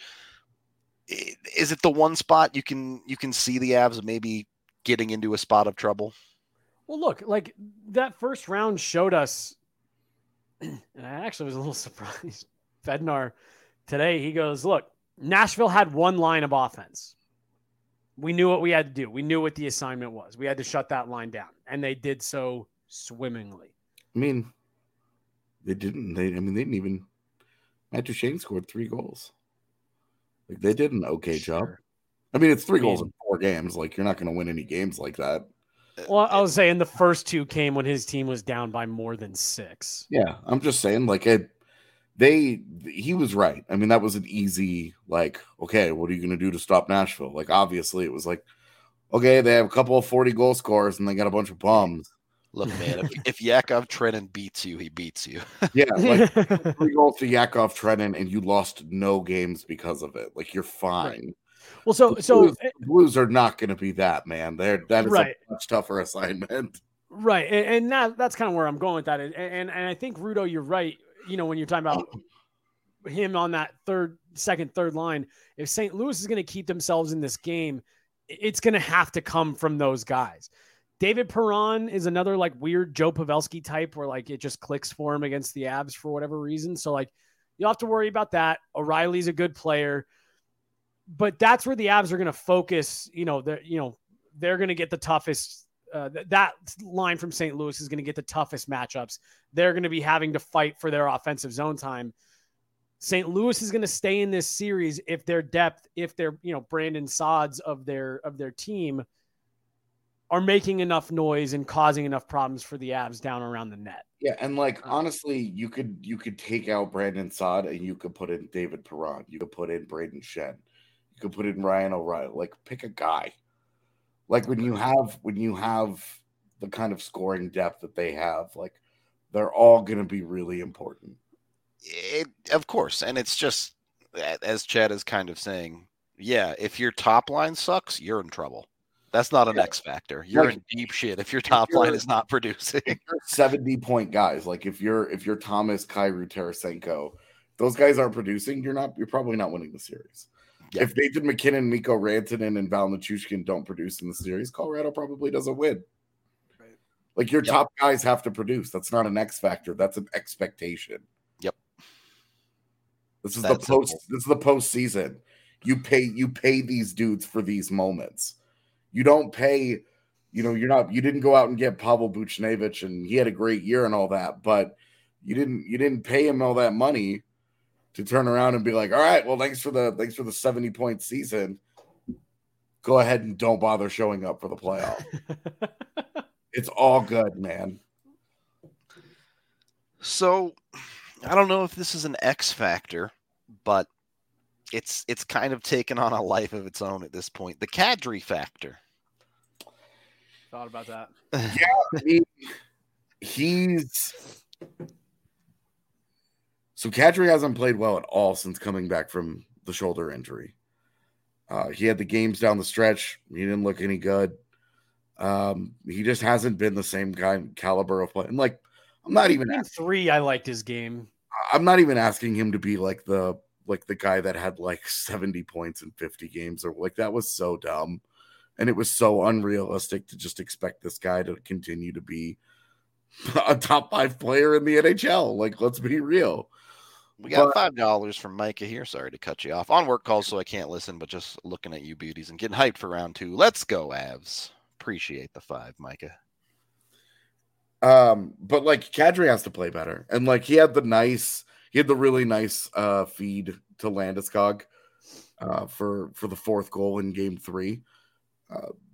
Is it the one spot you can see the Avs maybe getting into a spot of trouble? Well, look, that first round showed us, and I actually was a little surprised. Bednar today, he goes, look, Nashville had one line of offense. We knew what we had to do. We knew what the assignment was. We had to shut that line down, and they did so swimmingly. I mean, they didn't. They didn't even. Matt Duchene scored 3 goals. They did an okay job. I mean, it's 3 goals in 4 games. You're not going to win any games like that. Well, I was saying the first 2 came when his team was down by more than 6. Yeah, I'm just saying, he was right. I mean, that was an easy, okay, what are you going to do to stop Nashville? Obviously, it was okay, they have a couple of 40-goal scorers, and they got a bunch of bums. Look, man, if Yakov Trenin beats you, he beats you. Yeah, 3 goals to Yakov Trenin, and you lost no games because of it. You're fine. Right. Well, so the Blues are not going to be that, man. That is a much tougher assignment. Right. And that's kind of where I'm going with that. And I think, Rudo, you're right. You know, when you're talking about him on that second, third line, if St. Louis is going to keep themselves in this game, it's going to have to come from those guys. David Perron is another like weird Joe Pavelski type where like it just clicks for him against the Avs for whatever reason. So like you'll have to worry about that. O'Reilly's a good player, but that's where the Avs are going to focus. They're going to get the toughest. That line from St. Louis is going to get the toughest matchups. They're going to be having to fight for their offensive zone time. St. Louis is going to stay in this series if their depth, if their, Brandon Saad's of their team are making enough noise and causing enough problems for the Avs down around the net. Yeah, and honestly, you could take out Brandon Saad and you could put in David Perron, you could put in Braden Shen, you could put in Ryan O'Reilly. Like, pick a guy. Like when you have the kind of scoring depth that they have, like they're all going to be really important. It, of course, and it's just as Chad is kind of saying, yeah, if your top line sucks, you're in trouble. That's not an X factor. You're in deep shit if your top line is not producing. 70-point guys, like if you're Thomas, Kyrou, Tarasenko, those guys aren't producing, you're probably not winning the series. Yeah. If Nathan MacKinnon, Mikko Rantanen, and Val Nichushkin don't produce in the series, Colorado probably doesn't win. Right. Like your top guys have to produce. That's not an X factor. That's an expectation. This is the postseason. You pay these dudes for these moments. You don't pay, you didn't go out and get Pavel Buchnevich, and he had a great year and all that, but you didn't pay him all that money to turn around and be like, all right, well, thanks for the 70-point season. Go ahead and don't bother showing up for the playoff. It's all good, man. So I don't know if this is an X factor, but it's kind of taken on a life of its own at this point. The Kadri factor. Thought about that. Yeah, so Kadri hasn't played well at all since coming back from the shoulder injury. He had the games down the stretch. He didn't look any good. He just hasn't been the same kind caliber of play. And I'm not even asking, I liked his game. I'm not even asking him to be like the guy that had 70 points in 50 games or that was so dumb. And it was so unrealistic to just expect this guy to continue to be a top 5 player in the NHL. Let's be real. We got $5 from Micah here. Sorry to cut you off on work calls, so I can't listen, but just looking at you beauties and getting hyped for round 2. Let's go Avs. Appreciate the 5, Micah. But Kadri has to play better. And he had the really nice feed to Landeskog for the 4th goal in game 3.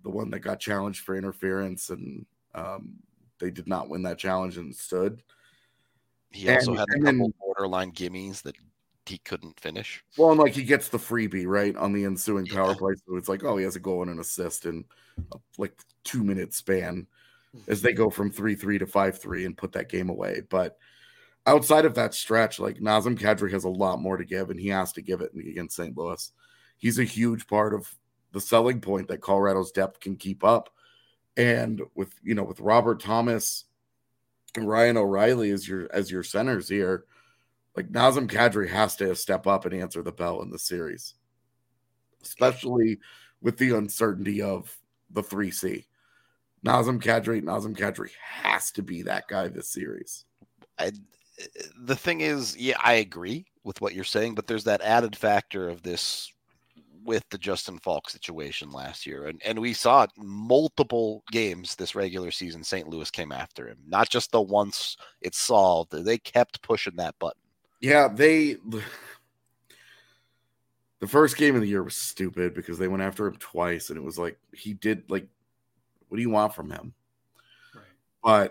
The one that got challenged for interference, and they did not win that challenge and stood. He also had a couple borderline gimmies that he couldn't finish. Well, and he gets the freebie right on the ensuing power play. So it's he has a goal and an assist in 2-minute span, as they go from 3-3 to 5-3 and put that game away. But outside of that stretch, Nazem Kadri has a lot more to give, and he has to give it against St. Louis. He's a huge part of the selling point that Colorado's depth can keep up. And with Robert Thomas and Ryan O'Reilly as your centers here, Nazem Kadri has to step up and answer the bell in the series, especially with the uncertainty of the 3C. Nazem Kadri has to be that guy this series. The thing is, yeah, I agree with what you're saying, but there's that added factor of this with the Justin Falk situation last year. And we saw it multiple games this regular season. St. Louis came after him, not just the once it's solved. They kept pushing that button. Yeah, the first game of the year was stupid because they went after him twice, and it was he did what do you want from him? Right.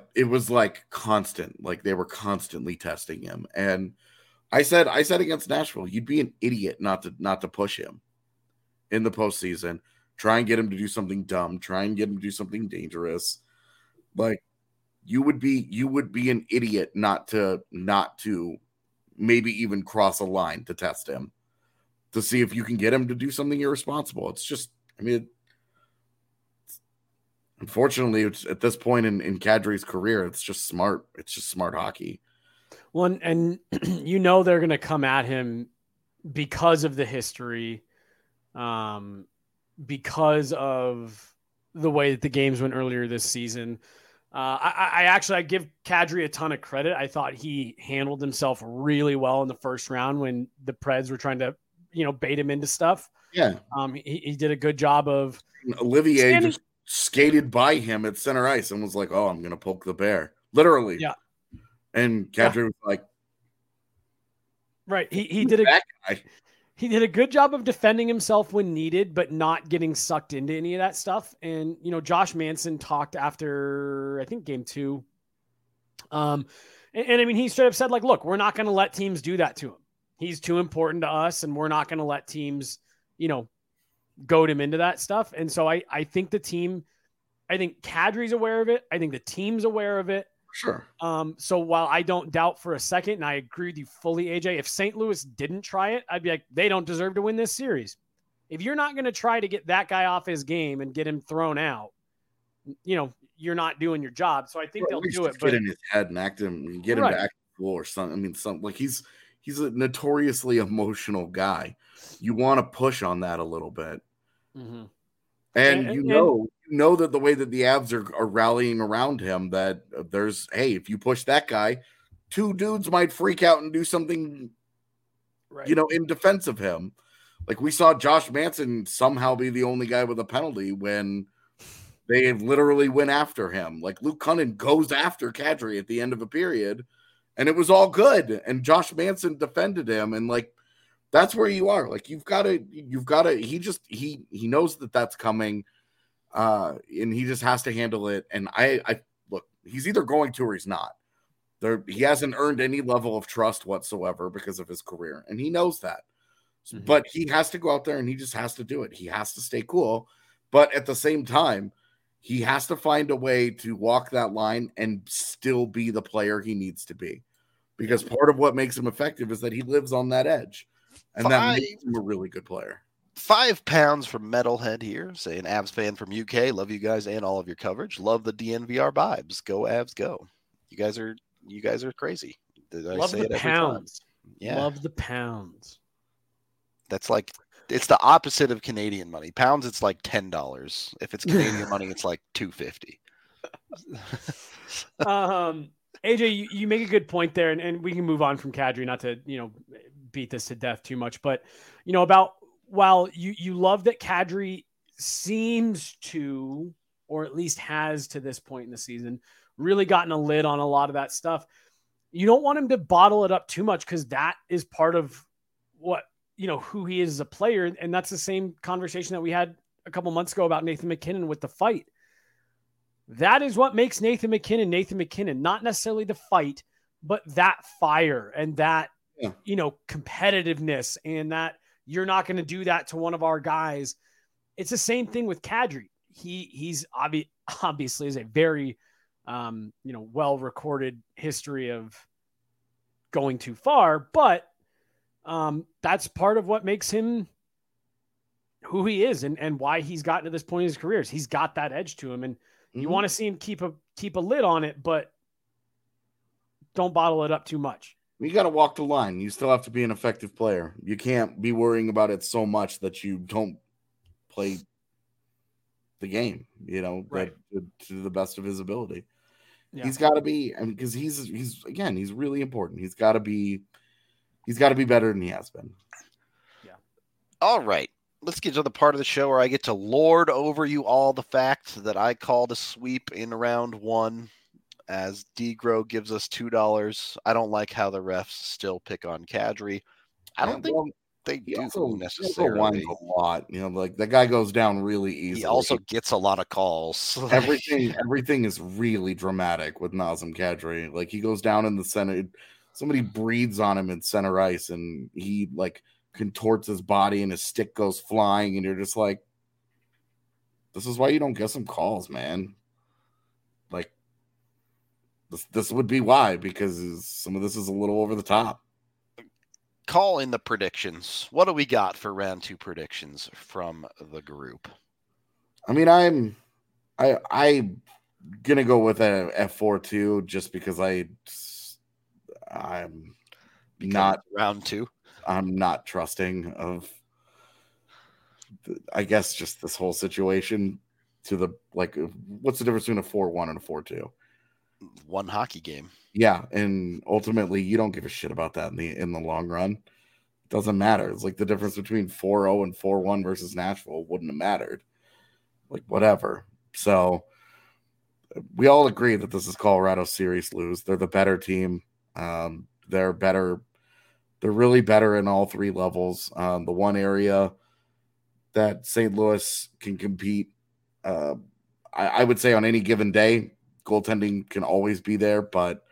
But it was constant. They were constantly testing him. And I said against Nashville, you'd be an idiot not to push him in the postseason. Try and get him to do something dumb. Try and get him to do something dangerous. You would be an idiot not to maybe even cross a line to test him. to see if you can get him to do something irresponsible. It's just, I mean, unfortunately, it's at this point in Kadri's career, it's just smart. It's just smart hockey. Well, and you know they're going to come at him because of the history, because of the way that the games went earlier this season. I give Kadri a ton of credit. I thought he handled himself really well in the first round when the Preds were trying to, bait him into stuff. Yeah. He did a good job of Olivier just skated by him at center ice and was like, "Oh, I'm going to poke the bear." Literally. Yeah. And Kadri was like, right. He did a good job of defending himself when needed, but not getting sucked into any of that stuff. And, Josh Manson talked after, I think, game two. He straight up said, like, look, we're not going to let teams do that to him. He's too important to us, and we're not going to let teams, goad him into that stuff. And so I think Kadri's aware of it. I think the team's aware of it. Sure. So while I don't doubt for a second, and I agree with you fully, AJ, if St. Louis didn't try it, I'd be like, they don't deserve to win this series. If you're not going to try to get that guy off his game and get him thrown out, you're not doing your job. So I think they'll do it. But get in his head and act him and get him to act cool or something. I mean, something like he's a notoriously emotional guy. You want to push on that a little bit. Mm-hmm. And you know that the way that the Avs are rallying around him, that there's, hey, if you push that guy, two dudes might freak out and do something, in defense of him. Like we saw Josh Manson somehow be the only guy with a penalty when they literally went after him. Like Luke Cunning goes after Kadri at the end of a period, and it was all good. And Josh Manson defended him, and like, that's where you are. Like you've got to. He knows that that's coming, and he just has to handle it. And I look, he's either going to or he's not. He hasn't earned any level of trust whatsoever because of his career, and he knows that. Mm-hmm. But he has to go out there and he just has to do it. He has to stay cool, but at the same time, he has to find a way to walk that line and still be the player he needs to be, because part of what makes him effective is that he lives on that edge. And that makes him a really good player. 5 pounds from Metalhead here, say an Avs fan from UK. Love you guys and all of your coverage. Love the DNVR vibes. Go Avs, go! You guys are crazy. Love the pounds. That's like it's the opposite of Canadian money. Pounds, it's like $10. If it's Canadian money, it's like $2.50. AJ, you make a good point there, and we can move on from Kadri. Not to beat this to death too much, but about while you love that Kadri seems to, or at least has to this point in the season, really gotten a lid on a lot of that stuff. You don't want him to bottle it up too much, because that is part of what who he is as a player, and that's the same conversation that we had a couple months ago about Nathan MacKinnon with the fight. That is what makes Nathan MacKinnon, not necessarily the fight, but that fire and that competitiveness, and that you're not going to do that to one of our guys. It's the same thing with Kadri. He's obviously is a very, well-recorded history of going too far, but that's part of what makes him who he is and why he's gotten to this point in his career. He's got that edge to him, and mm-hmm. you want to see him keep a lid on it, but don't bottle it up too much. You got to walk the line. You still have to be an effective player. You can't be worrying about it so much that you don't play the game, right. To the best of his ability. Yeah. He's got to be, because he's really important. He's got to be better than he has been. Yeah. All right. Let's get to the part of the show where I get to lord over you all the facts that I called a sweep in round one. As DeGro gives us $2. I don't like how the refs still pick on Kadri. I don't think they do also necessarily. He also a lot. Like that guy goes down really easily. He also gets a lot of calls. Everything is really dramatic with Nazem Kadri. Like he goes down in the center. Somebody breathes on him in center ice, and he like contorts his body, and his stick goes flying. And you're just like, this is why you don't get some calls, man. Like, this would be why, because some of this is a little over the top. call in the predictions. What do we got for round two predictions from the group? I mean, I'm gonna go with an F4-2 just because I'm not round two. I'm not trusting of, I guess, just this whole situation to the, like, what's the difference between a 4-1 and a 4-2? One hockey game. Yeah, and ultimately you don't give a shit about that in the long run. It doesn't matter. It's like the difference between 4-0 and 4-1 versus Nashville wouldn't have mattered. Like, whatever. So we all agree that this is Colorado series lose. They're the better team. They're better. They're really better in all three levels. The one area that St. Louis can compete, I would say on any given day, goaltending can always be there, but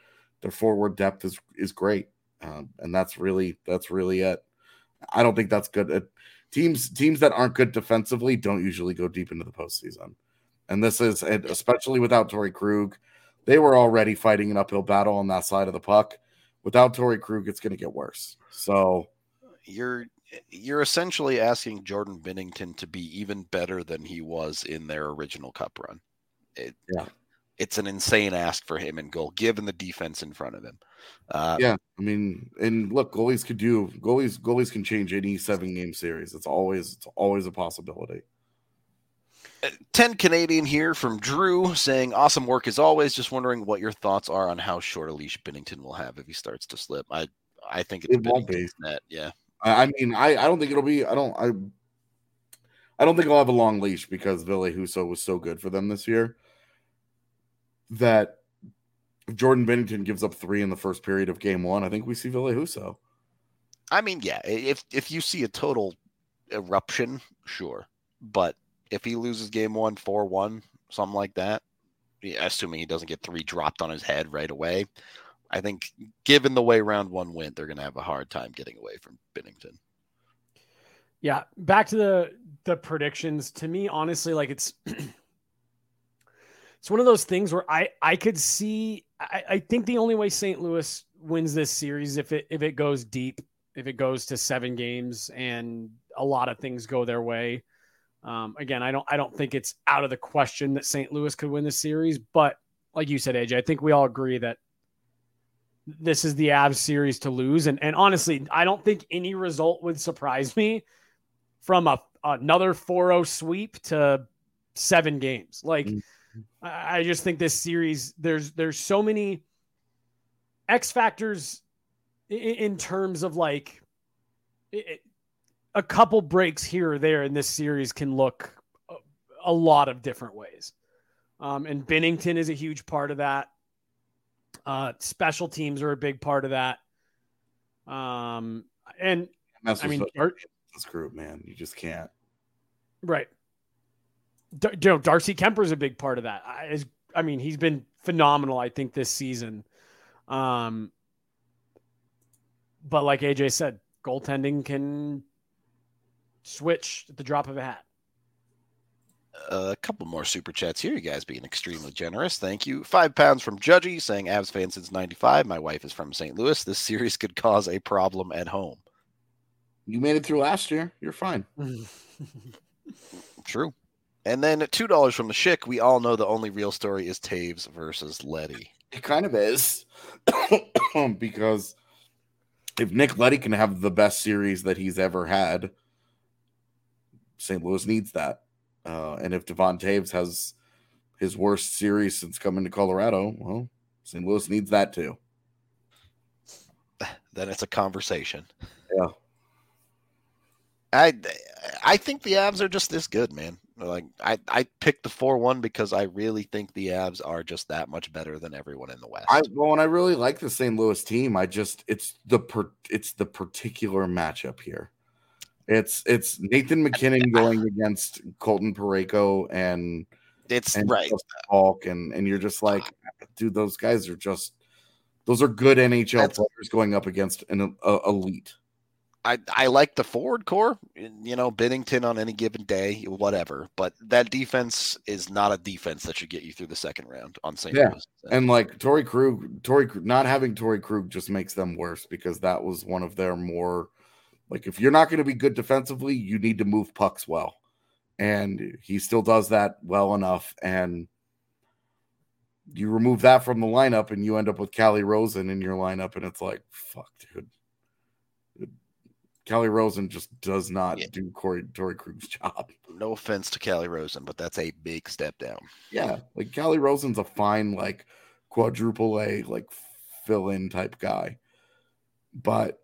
their forward depth is great. And that's really it. I don't think that's good. Teams that aren't good defensively don't usually go deep into the postseason. And this is, especially without Torey Krug, they were already fighting an uphill battle on that side of the puck. Without Torey Krug, it's going to get worse. So you're essentially asking Jordan Binnington to be even better than he was in their original cup run. It's an insane ask for him in goal, given the defense in front of him. I mean, and look, goalies can change any 7-game series. It's always a possibility. 10 Canadian here from Drew saying, awesome work as always. Just wondering what your thoughts are on how short a leash Binnington will have if he starts to slip. I think it's Binnington's net. Yeah. I mean, I don't think it'll be, I don't think I'll have a long leash because Ville Husso was so good for them this year that if Jordan Binnington gives up 3 in the first period of game 1, I think we see Ville Husso. I mean, yeah, if you see a total eruption, sure. But if he loses game 1, 4-1, something like that, assuming he doesn't get 3 dropped on his head right away, I think given the way round 1 went, they're going to have a hard time getting away from Binnington. Yeah, back to the predictions. To me, honestly, like it's it's one of those things where I could see – I think the only way St. Louis wins this series if it goes deep, if it goes to 7 games and a lot of things go their way. Again, I don't think it's out of the question that St. Louis could win the series, but like you said, AJ, I think we all agree that this is the Avs series to lose. And honestly, I don't think any result would surprise me from another 4-0 sweep to 7 games. Like, I just think this series, there's so many X factors in terms of like a couple breaks here or there in this series can look a lot of different ways. And Binnington is a huge part of that. Special teams are a big part of that. And I mean, this group, man, you just can't. Right. Darcy Kemper is a big part of that. I mean, he's been phenomenal, I think, this season. But like AJ said, goaltending can switch at the drop of a hat. A couple more super chats here. You guys being extremely generous. Thank you. £5 from Judgy saying Avs fan since 95. My wife is from St. Louis. This series could cause a problem at home. You made it through last year. You're fine. True. And then at $2 from the Schick, we all know the only real story is Toews versus Leddy. It kind of is because if Nick Leddy can have the best series that he's ever had, St. Louis needs that. And if Devon Toews has his worst series since coming to Colorado, well, St. Louis needs that too. Then it's a conversation. Yeah. I think the Avs are just this good, man. Like I picked the 4-1 because I really think the Avs are just that much better than everyone in the West. And I really like the St. Louis team. It's the particular matchup here. It's Nathan Mackinnon going against Colton Parayko and right. Justin Falk and you're just like, dude, those guys are good NHL players going up against an elite. I like the forward core, you know, Binnington on any given day, whatever. But that defense is not a defense that should get you through the second round on St. Louis. And like Torey Krug, not having Torey Krug just makes them worse, because that was one of their more, like, if you're not going to be good defensively, you need to move pucks well. And he still does that well enough. And you remove that from the lineup and you end up with Calle Rosén in your lineup. And it's like, fuck, dude. Calle Rosén just does not do Torey Krug's job. No offense to Calle Rosén, but that's a big step down. Yeah, like Calle Rosen's a fine, like, quadruple A, like, fill-in type guy. But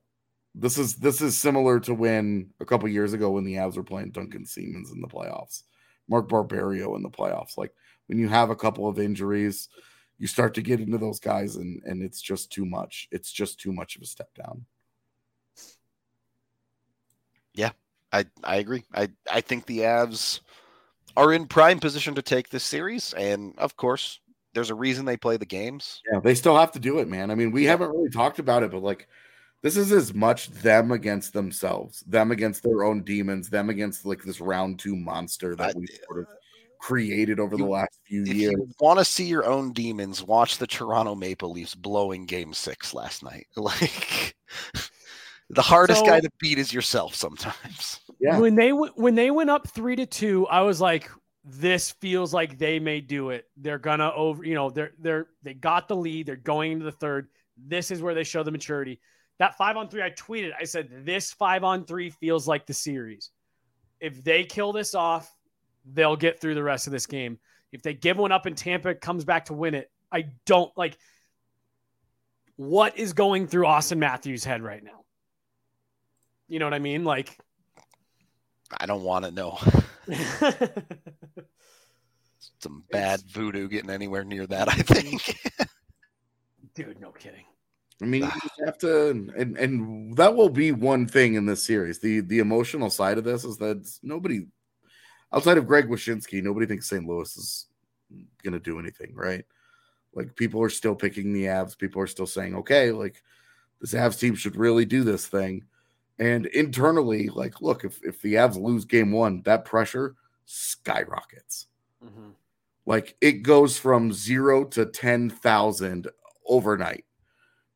this is similar to when a couple years ago when the Avs were playing Duncan Siemens in the playoffs, Mark Barberio in the playoffs. Like, when you have a couple of injuries, you start to get into those guys, and it's just too much. It's just too much of a step down. Yeah, I agree. I think the Avs are in prime position to take this series. And, of course, there's a reason they play the games. Yeah, they still have to do it, man. I mean, we haven't really talked about it, but, like, this is as much them against themselves, them against their own demons, them against, like, this round two monster that we sort of created over the last few years. If you want to see your own demons, watch the Toronto Maple Leafs blowing Game 6 last night. Like... The hardest guy to beat is yourself sometimes. Yeah. When they went up 3-2, I was like, "This feels like they may do it. They're gonna over. You know, they got the lead. They're going into the third. This is where they show the maturity." That 5-on-3, I tweeted. I said, "This 5-on-3 feels like the series. If they kill this off, they'll get through the rest of this game. If they give one up and Tampa comes back to win it, I don't like what is going through Austin Matthews' head right now." You know what I mean? Like, I don't want to know. Some bad voodoo getting anywhere near that, I think. Dude, no kidding. I mean, you just have to, and that will be one thing in this series. The emotional side of this is that nobody, outside of Greg Wyshynski, nobody thinks St. Louis is going to do anything, right? Like, people are still picking the Avs. People are still saying, okay, like, this Avs team should really do this thing. And internally, like, look, if the Avs lose game one, that pressure skyrockets. Mm-hmm. Like, it goes from 0 to 10,000 overnight,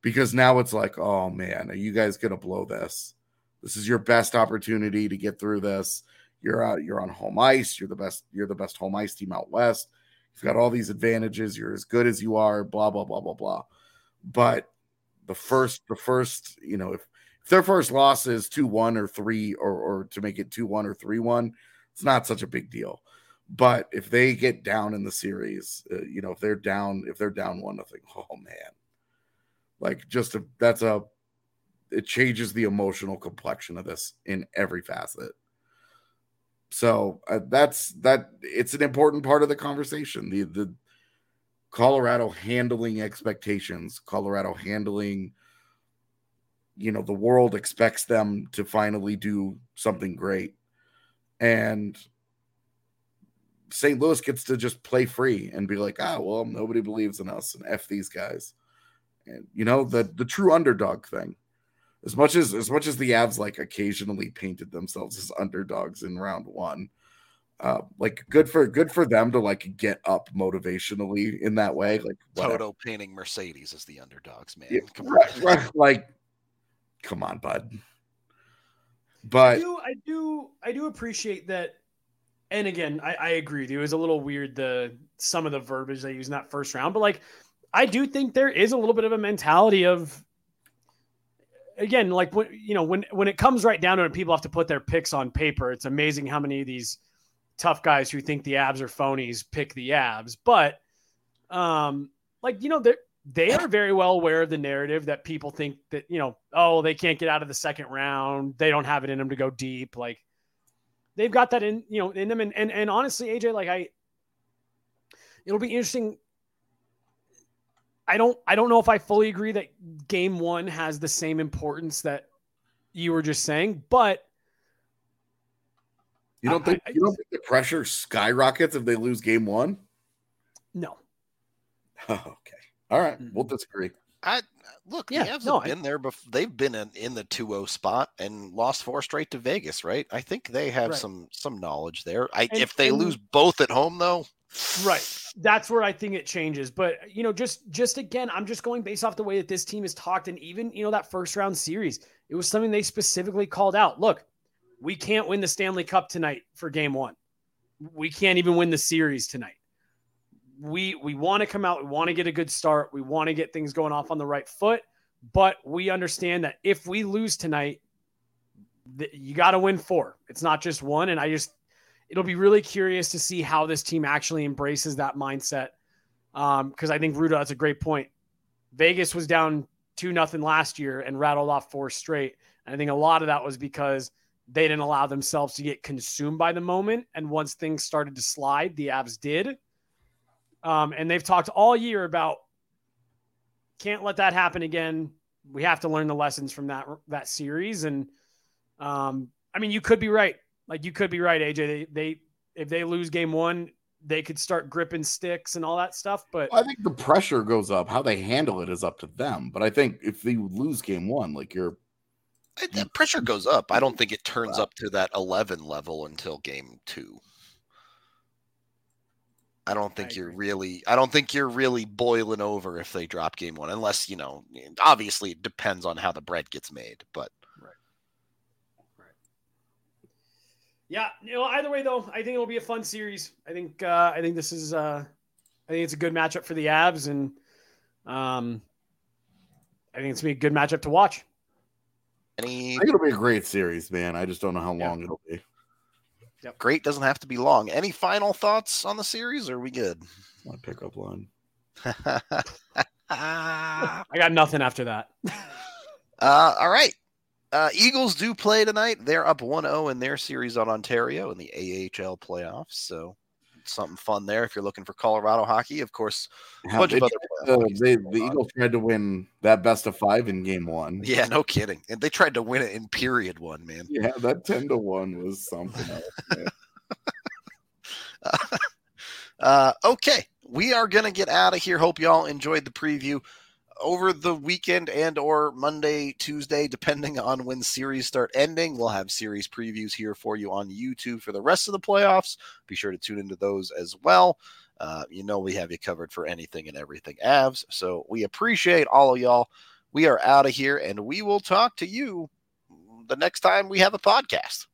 because now it's like, oh, man, are you guys going to blow this? This is your best opportunity to get through this. You're out. You're on home ice. You're the best home ice team out West. You've got all these advantages. You're as good as you are, blah, blah, blah, blah, blah. But the first, you know, if their first loss is 2-1 or 3 or to make it 2-1 or 3-1, it's not such a big deal. But if they get down in the series, you know, if they're down 1-0, oh man, like it changes the emotional complexion of this in every facet. So it's an important part of the conversation. The Colorado handling expectations, Colorado handling, you know, the world expects them to finally do something great. And St. Louis gets to just play free and be like, well, nobody believes in us and F these guys. And, you know, the true underdog thing. As much as the Avs, like, occasionally painted themselves as underdogs in round one, like, good for them to, like, get up motivationally in that way. Like, Toto painting Mercedes as the underdogs, man. Yeah, right, like, come on, bud. But I do appreciate that. And again, I agree with you. It was a little weird, some of the verbiage they used in that first round, but, like, I do think there is a little bit of a mentality of, again, like, when it comes right down to it, people have to put their picks on paper. It's amazing how many of these tough guys who think the Avs are phonies pick the Avs. But like, you know, they are very well aware of the narrative that people think that, you know, oh, they can't get out of the second round. They don't have it in them to go deep. Like, they've got that in, you know, in them. And honestly, AJ, like, it'll be interesting. I don't know if I fully agree that game one has the same importance that you were just saying, but you don't think the pressure skyrockets if they lose game one? No. Oh, okay. All right, we'll disagree. I look, yeah, the Avs have been there before. They've been in the 2-0 spot and lost four straight to Vegas, right? I think they have some knowledge there. If they lose both at home, though. Right. That's where I think it changes. But, you know, just again, I'm just going based off the way that this team is talked. And even, you know, that first round series, it was something they specifically called out. Look, we can't win the Stanley Cup tonight for game one. We can't even win the series tonight. We want to come out. We want to get a good start. We want to get things going off on the right foot. But we understand that if we lose tonight, you got to win four. It's not just one. And it'll be really curious to see how this team actually embraces that mindset. Because I think, Ruda, that's a great point. Vegas was down 2-0 last year and rattled off four straight. And I think a lot of that was because they didn't allow themselves to get consumed by the moment. And once things started to slide, the Avs did. And they've talked all year about can't let that happen again. We have to learn the lessons from that series. And I mean, you could be right. Like, you could be right, AJ. They if they lose game one, they could start gripping sticks and all that stuff. But I think the pressure goes up. How they handle it is up to them. But I think if they lose game one, like the pressure goes up. I don't think it turns up to that 11 level until game two. I don't think you're really boiling over if they drop game one, unless, you know, obviously it depends on how the bread gets made, but. Yeah, you know, either way though, I think it'll be a fun series. I think it's a good matchup for the Avs, and I think it's gonna be a good matchup to watch. I think it'll be a great series, man. I just don't know how long it'll be. Yep. Great doesn't have to be long. Any final thoughts on the series, or are we good? My pickup line. I got nothing after that. All right. Eagles do play tonight. They're up 1-0 in their series on Ontario in the AHL playoffs. So something fun there if you're looking for Colorado hockey. Of course, the Eagles tried to win that best of five in game one. Yeah, no kidding. And they tried to win it in period one, man. Yeah, that 10-1 was something else. Okay, we are going to get out of here. Hope y'all enjoyed the preview. Over the weekend and or Monday, Tuesday, depending on when series start ending, we'll have series previews here for you on YouTube for the rest of the playoffs. Be sure to tune into those as well. You know, we have you covered for anything and everything Avs. So we appreciate all of y'all. We are out of here, and we will talk to you the next time we have a podcast.